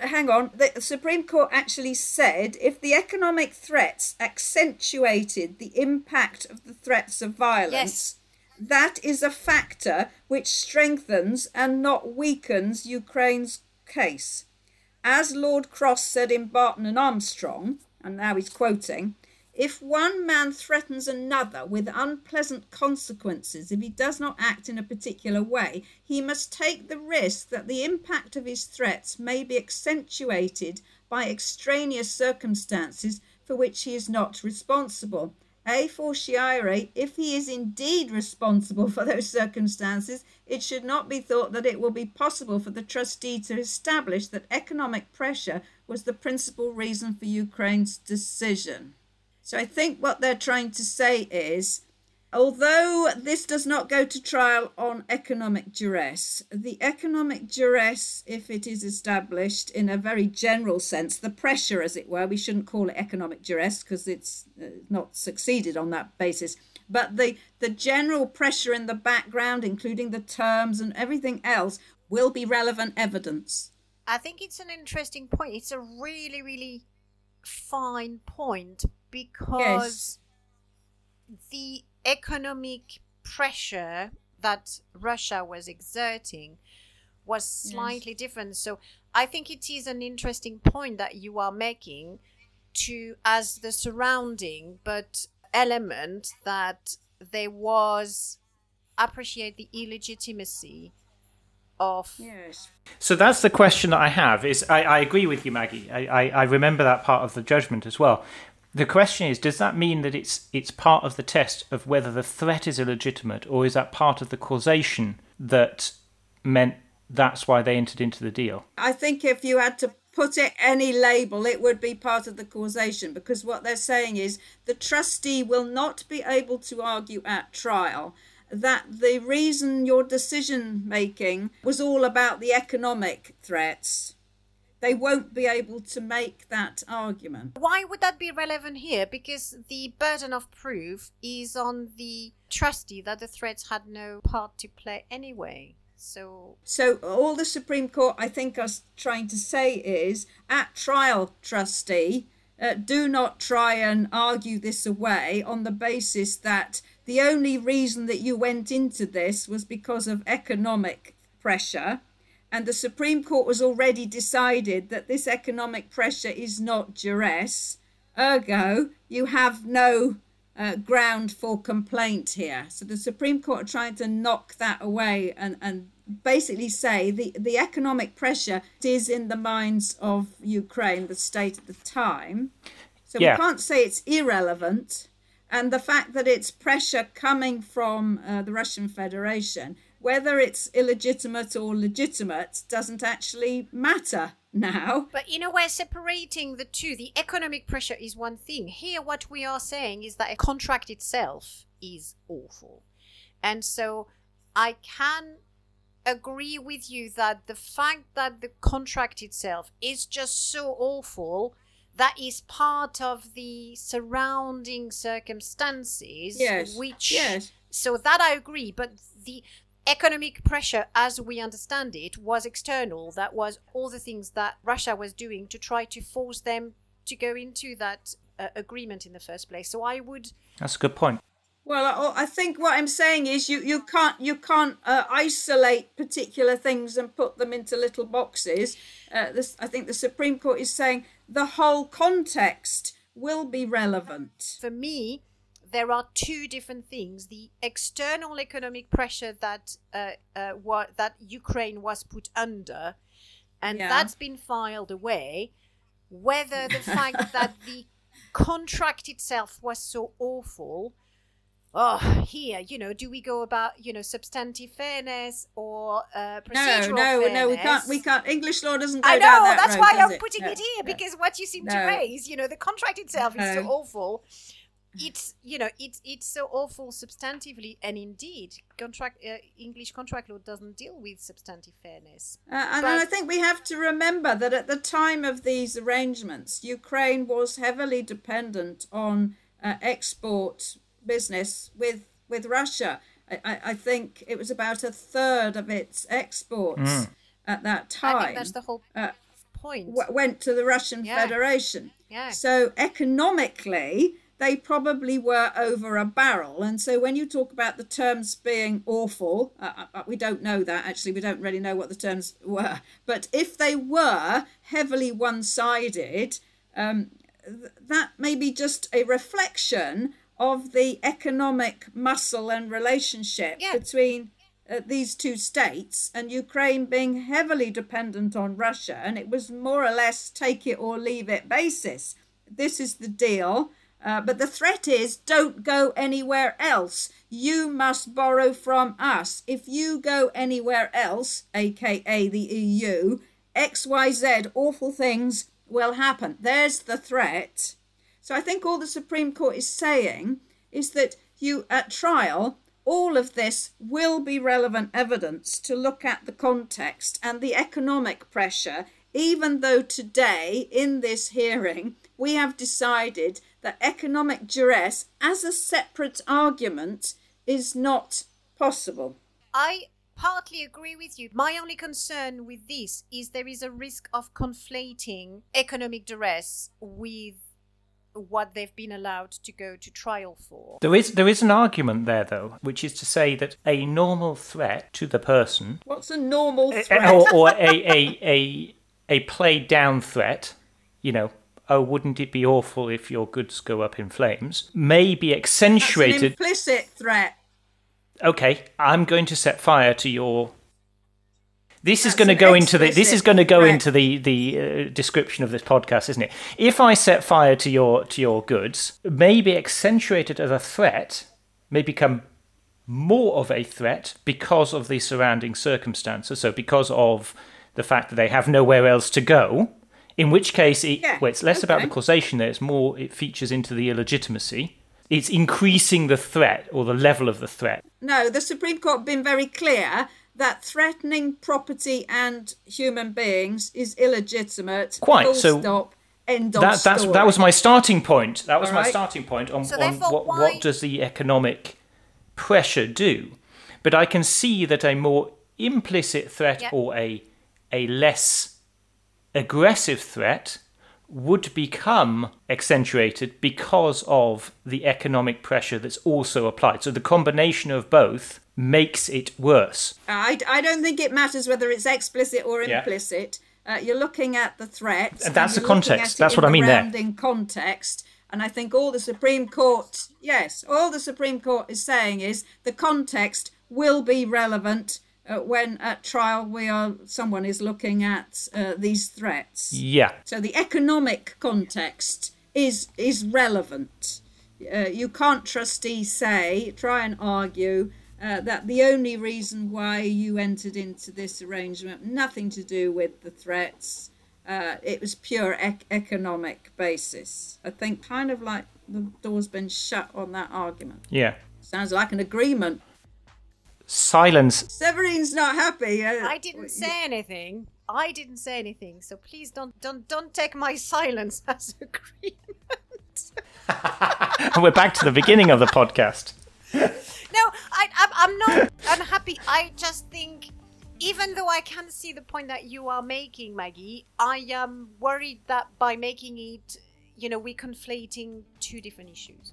Hang on. The Supreme Court actually said if the economic threats accentuated the impact of the threats of violence, that is a factor which strengthens and not weakens Ukraine's case. As Lord Cross said in Barton and Armstrong, and now he's quoting, if one man threatens another with unpleasant consequences if he does not act in a particular way, he must take the risk that the impact of his threats may be accentuated by extraneous circumstances for which he is not responsible. A fortiori, if he is indeed responsible for those circumstances, it should not be thought that it will be possible for the trustee to establish that economic pressure was the principal reason for Ukraine's decision. So I think what they're trying to say is, although this does not go to trial on economic duress, the economic duress, if it is established in a very general sense, the pressure, as it were, we shouldn't call it economic duress because it's not succeeded on that basis, but the general pressure in the background, including the terms and everything else, will be relevant evidence. I think it's an interesting point. It's a really, really fine point. Because the economic pressure that Russia was exerting was slightly different. So I think it is an interesting point that you are making as the surrounding but element that there was, appreciate the illegitimacy of. Yes. So that's the question that I have. I agree with you, Maggie. I remember that part of the judgment as well. The question is, does that mean that it's part of the test of whether the threat is illegitimate, or is that part of the causation that meant that's why they entered into the deal? I think if you had to put it any label, it would be part of the causation, because what they're saying is the trustee will not be able to argue at trial that the reason your decision making was all about the economic threats. They won't be able to make that argument. Why would that be relevant here? Because the burden of proof is on the trustee that the threats had no part to play anyway. So all the Supreme Court, I think, are trying to say is, at trial, trustee, do not try and argue this away on the basis that the only reason that you went into this was because of economic pressure. And the Supreme Court has already decided that this economic pressure is not duress. Ergo, you have no ground for complaint here. So the Supreme Court are trying to knock that away and basically say the economic pressure is in the minds of Ukraine, the state at the time. So yeah, we can't say it's irrelevant. And the fact that it's pressure coming from the Russian Federation, whether it's illegitimate or legitimate, doesn't actually matter now. But in a way, separating the two, the economic pressure is one thing. Here, what we are saying is that a contract itself is awful. And so I can agree with you that the fact that the contract itself is just so awful, that is part of the surrounding circumstances. Yes. Which, yes. So that I agree, but the economic pressure, as we understand it, was external. That was all the things that Russia was doing to try to force them to go into that agreement in the first place. So I would... That's a good point. Well, I think what I'm saying is you can't isolate particular things and put them into little boxes. I think the Supreme Court is saying the whole context will be relevant. For me, there are two different things. The external economic pressure that that Ukraine was put under, and that's been filed away, whether the fact that the contract itself was so awful, do we go about, substantive fairness or procedural fairness? No, we can't. English law doesn't go down that road. I know, that's why I'm putting it here, because what you seem to raise, the contract itself is so awful. It's so awful substantively, and indeed English contract law doesn't deal with substantive fairness. And I think we have to remember that at the time of these arrangements, Ukraine was heavily dependent on export business with Russia. I think it was about a third of its exports at that time. I think that's the whole point. Went to the Russian Federation. Yeah. So economically, they probably were over a barrel. And so when you talk about the terms being awful, we don't know that, actually. We don't really know what the terms were. But if they were heavily one-sided, that may be just a reflection of the economic muscle and relationship between these two states, and Ukraine being heavily dependent on Russia. And it was more or less take it or leave it basis. This is the deal. But the threat is, don't go anywhere else. You must borrow from us. If you go anywhere else, aka the EU, XYZ, awful things will happen. There's the threat. So I think all the Supreme Court is saying is that you, at trial, all of this will be relevant evidence to look at the context and the economic pressure, even though today, in this hearing, we have decided that economic duress as a separate argument is not possible. I partly agree with you. My only concern with this is there is a risk of conflating economic duress with what they've been allowed to go to trial for. There is an argument there, though, which is to say that a normal threat to the person... What's a normal threat? Or a played-down threat, oh, wouldn't it be awful if your goods go up in flames, may be accentuated... That's an implicit threat. Okay, I'm going to set fire to your... This is going to go into the. This is going to go into the description of this podcast, isn't it? If I set fire to your goods, maybe accentuate it as a threat, may become more of a threat because of the surrounding circumstances. So because of the fact that they have nowhere else to go, in which case it's less about the causation there. It's more it features into the illegitimacy. It's increasing the threat or the level of the threat. No, the Supreme Court have been very clear that threatening property and human beings is illegitimate. Quite. Full so stop, end of story. That was my starting point. That was my starting point on what does the economic pressure do. But I can see that a more implicit threat or a less aggressive threat would become accentuated because of the economic pressure that's also applied. So the combination of both makes it worse. I don't think it matters whether it's explicit or implicit. You're looking at the threat. And that's the context. That's what I mean there. In context. And I think all the Supreme Court, all the Supreme Court is saying is the context will be relevant when at trial someone is looking at these threats. Yeah. So the economic context is relevant. You can't try and argue that the only reason why you entered into this arrangement, nothing to do with the threats, it was pure economic basis. I think kind of like the door's been shut on that argument. Yeah. Sounds like an agreement. Silence. Severine's not happy. I didn't say anything. So please don't take my silence as agreement. We're back to the beginning of the podcast. No, I'm not unhappy. I just think, even though I can see the point that you are making, Maggie, I am worried that by making it, we're conflating two different issues.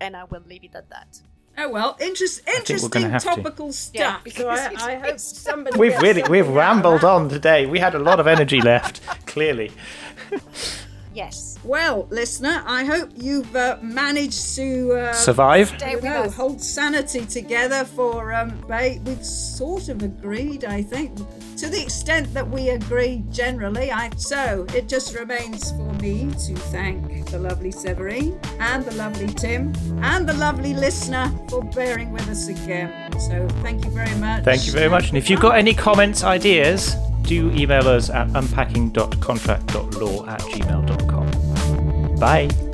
And I will leave it at that. Oh, well, interesting topical stuff. Yeah, so I hope somebody... We've rambled on today. We had a lot of energy left, clearly. Yes. Well, listener, I hope you've managed to survive. Hold sanity together for debate. We've sort of agreed, I think, to the extent that we agree generally. So it just remains for me to thank the lovely Séverine and the lovely Tim and the lovely listener for bearing with us again. So thank you very much. Thank you very much. And if you've got any comments, ideas, do email us at unpacking.contract.law@gmail.com. Bye.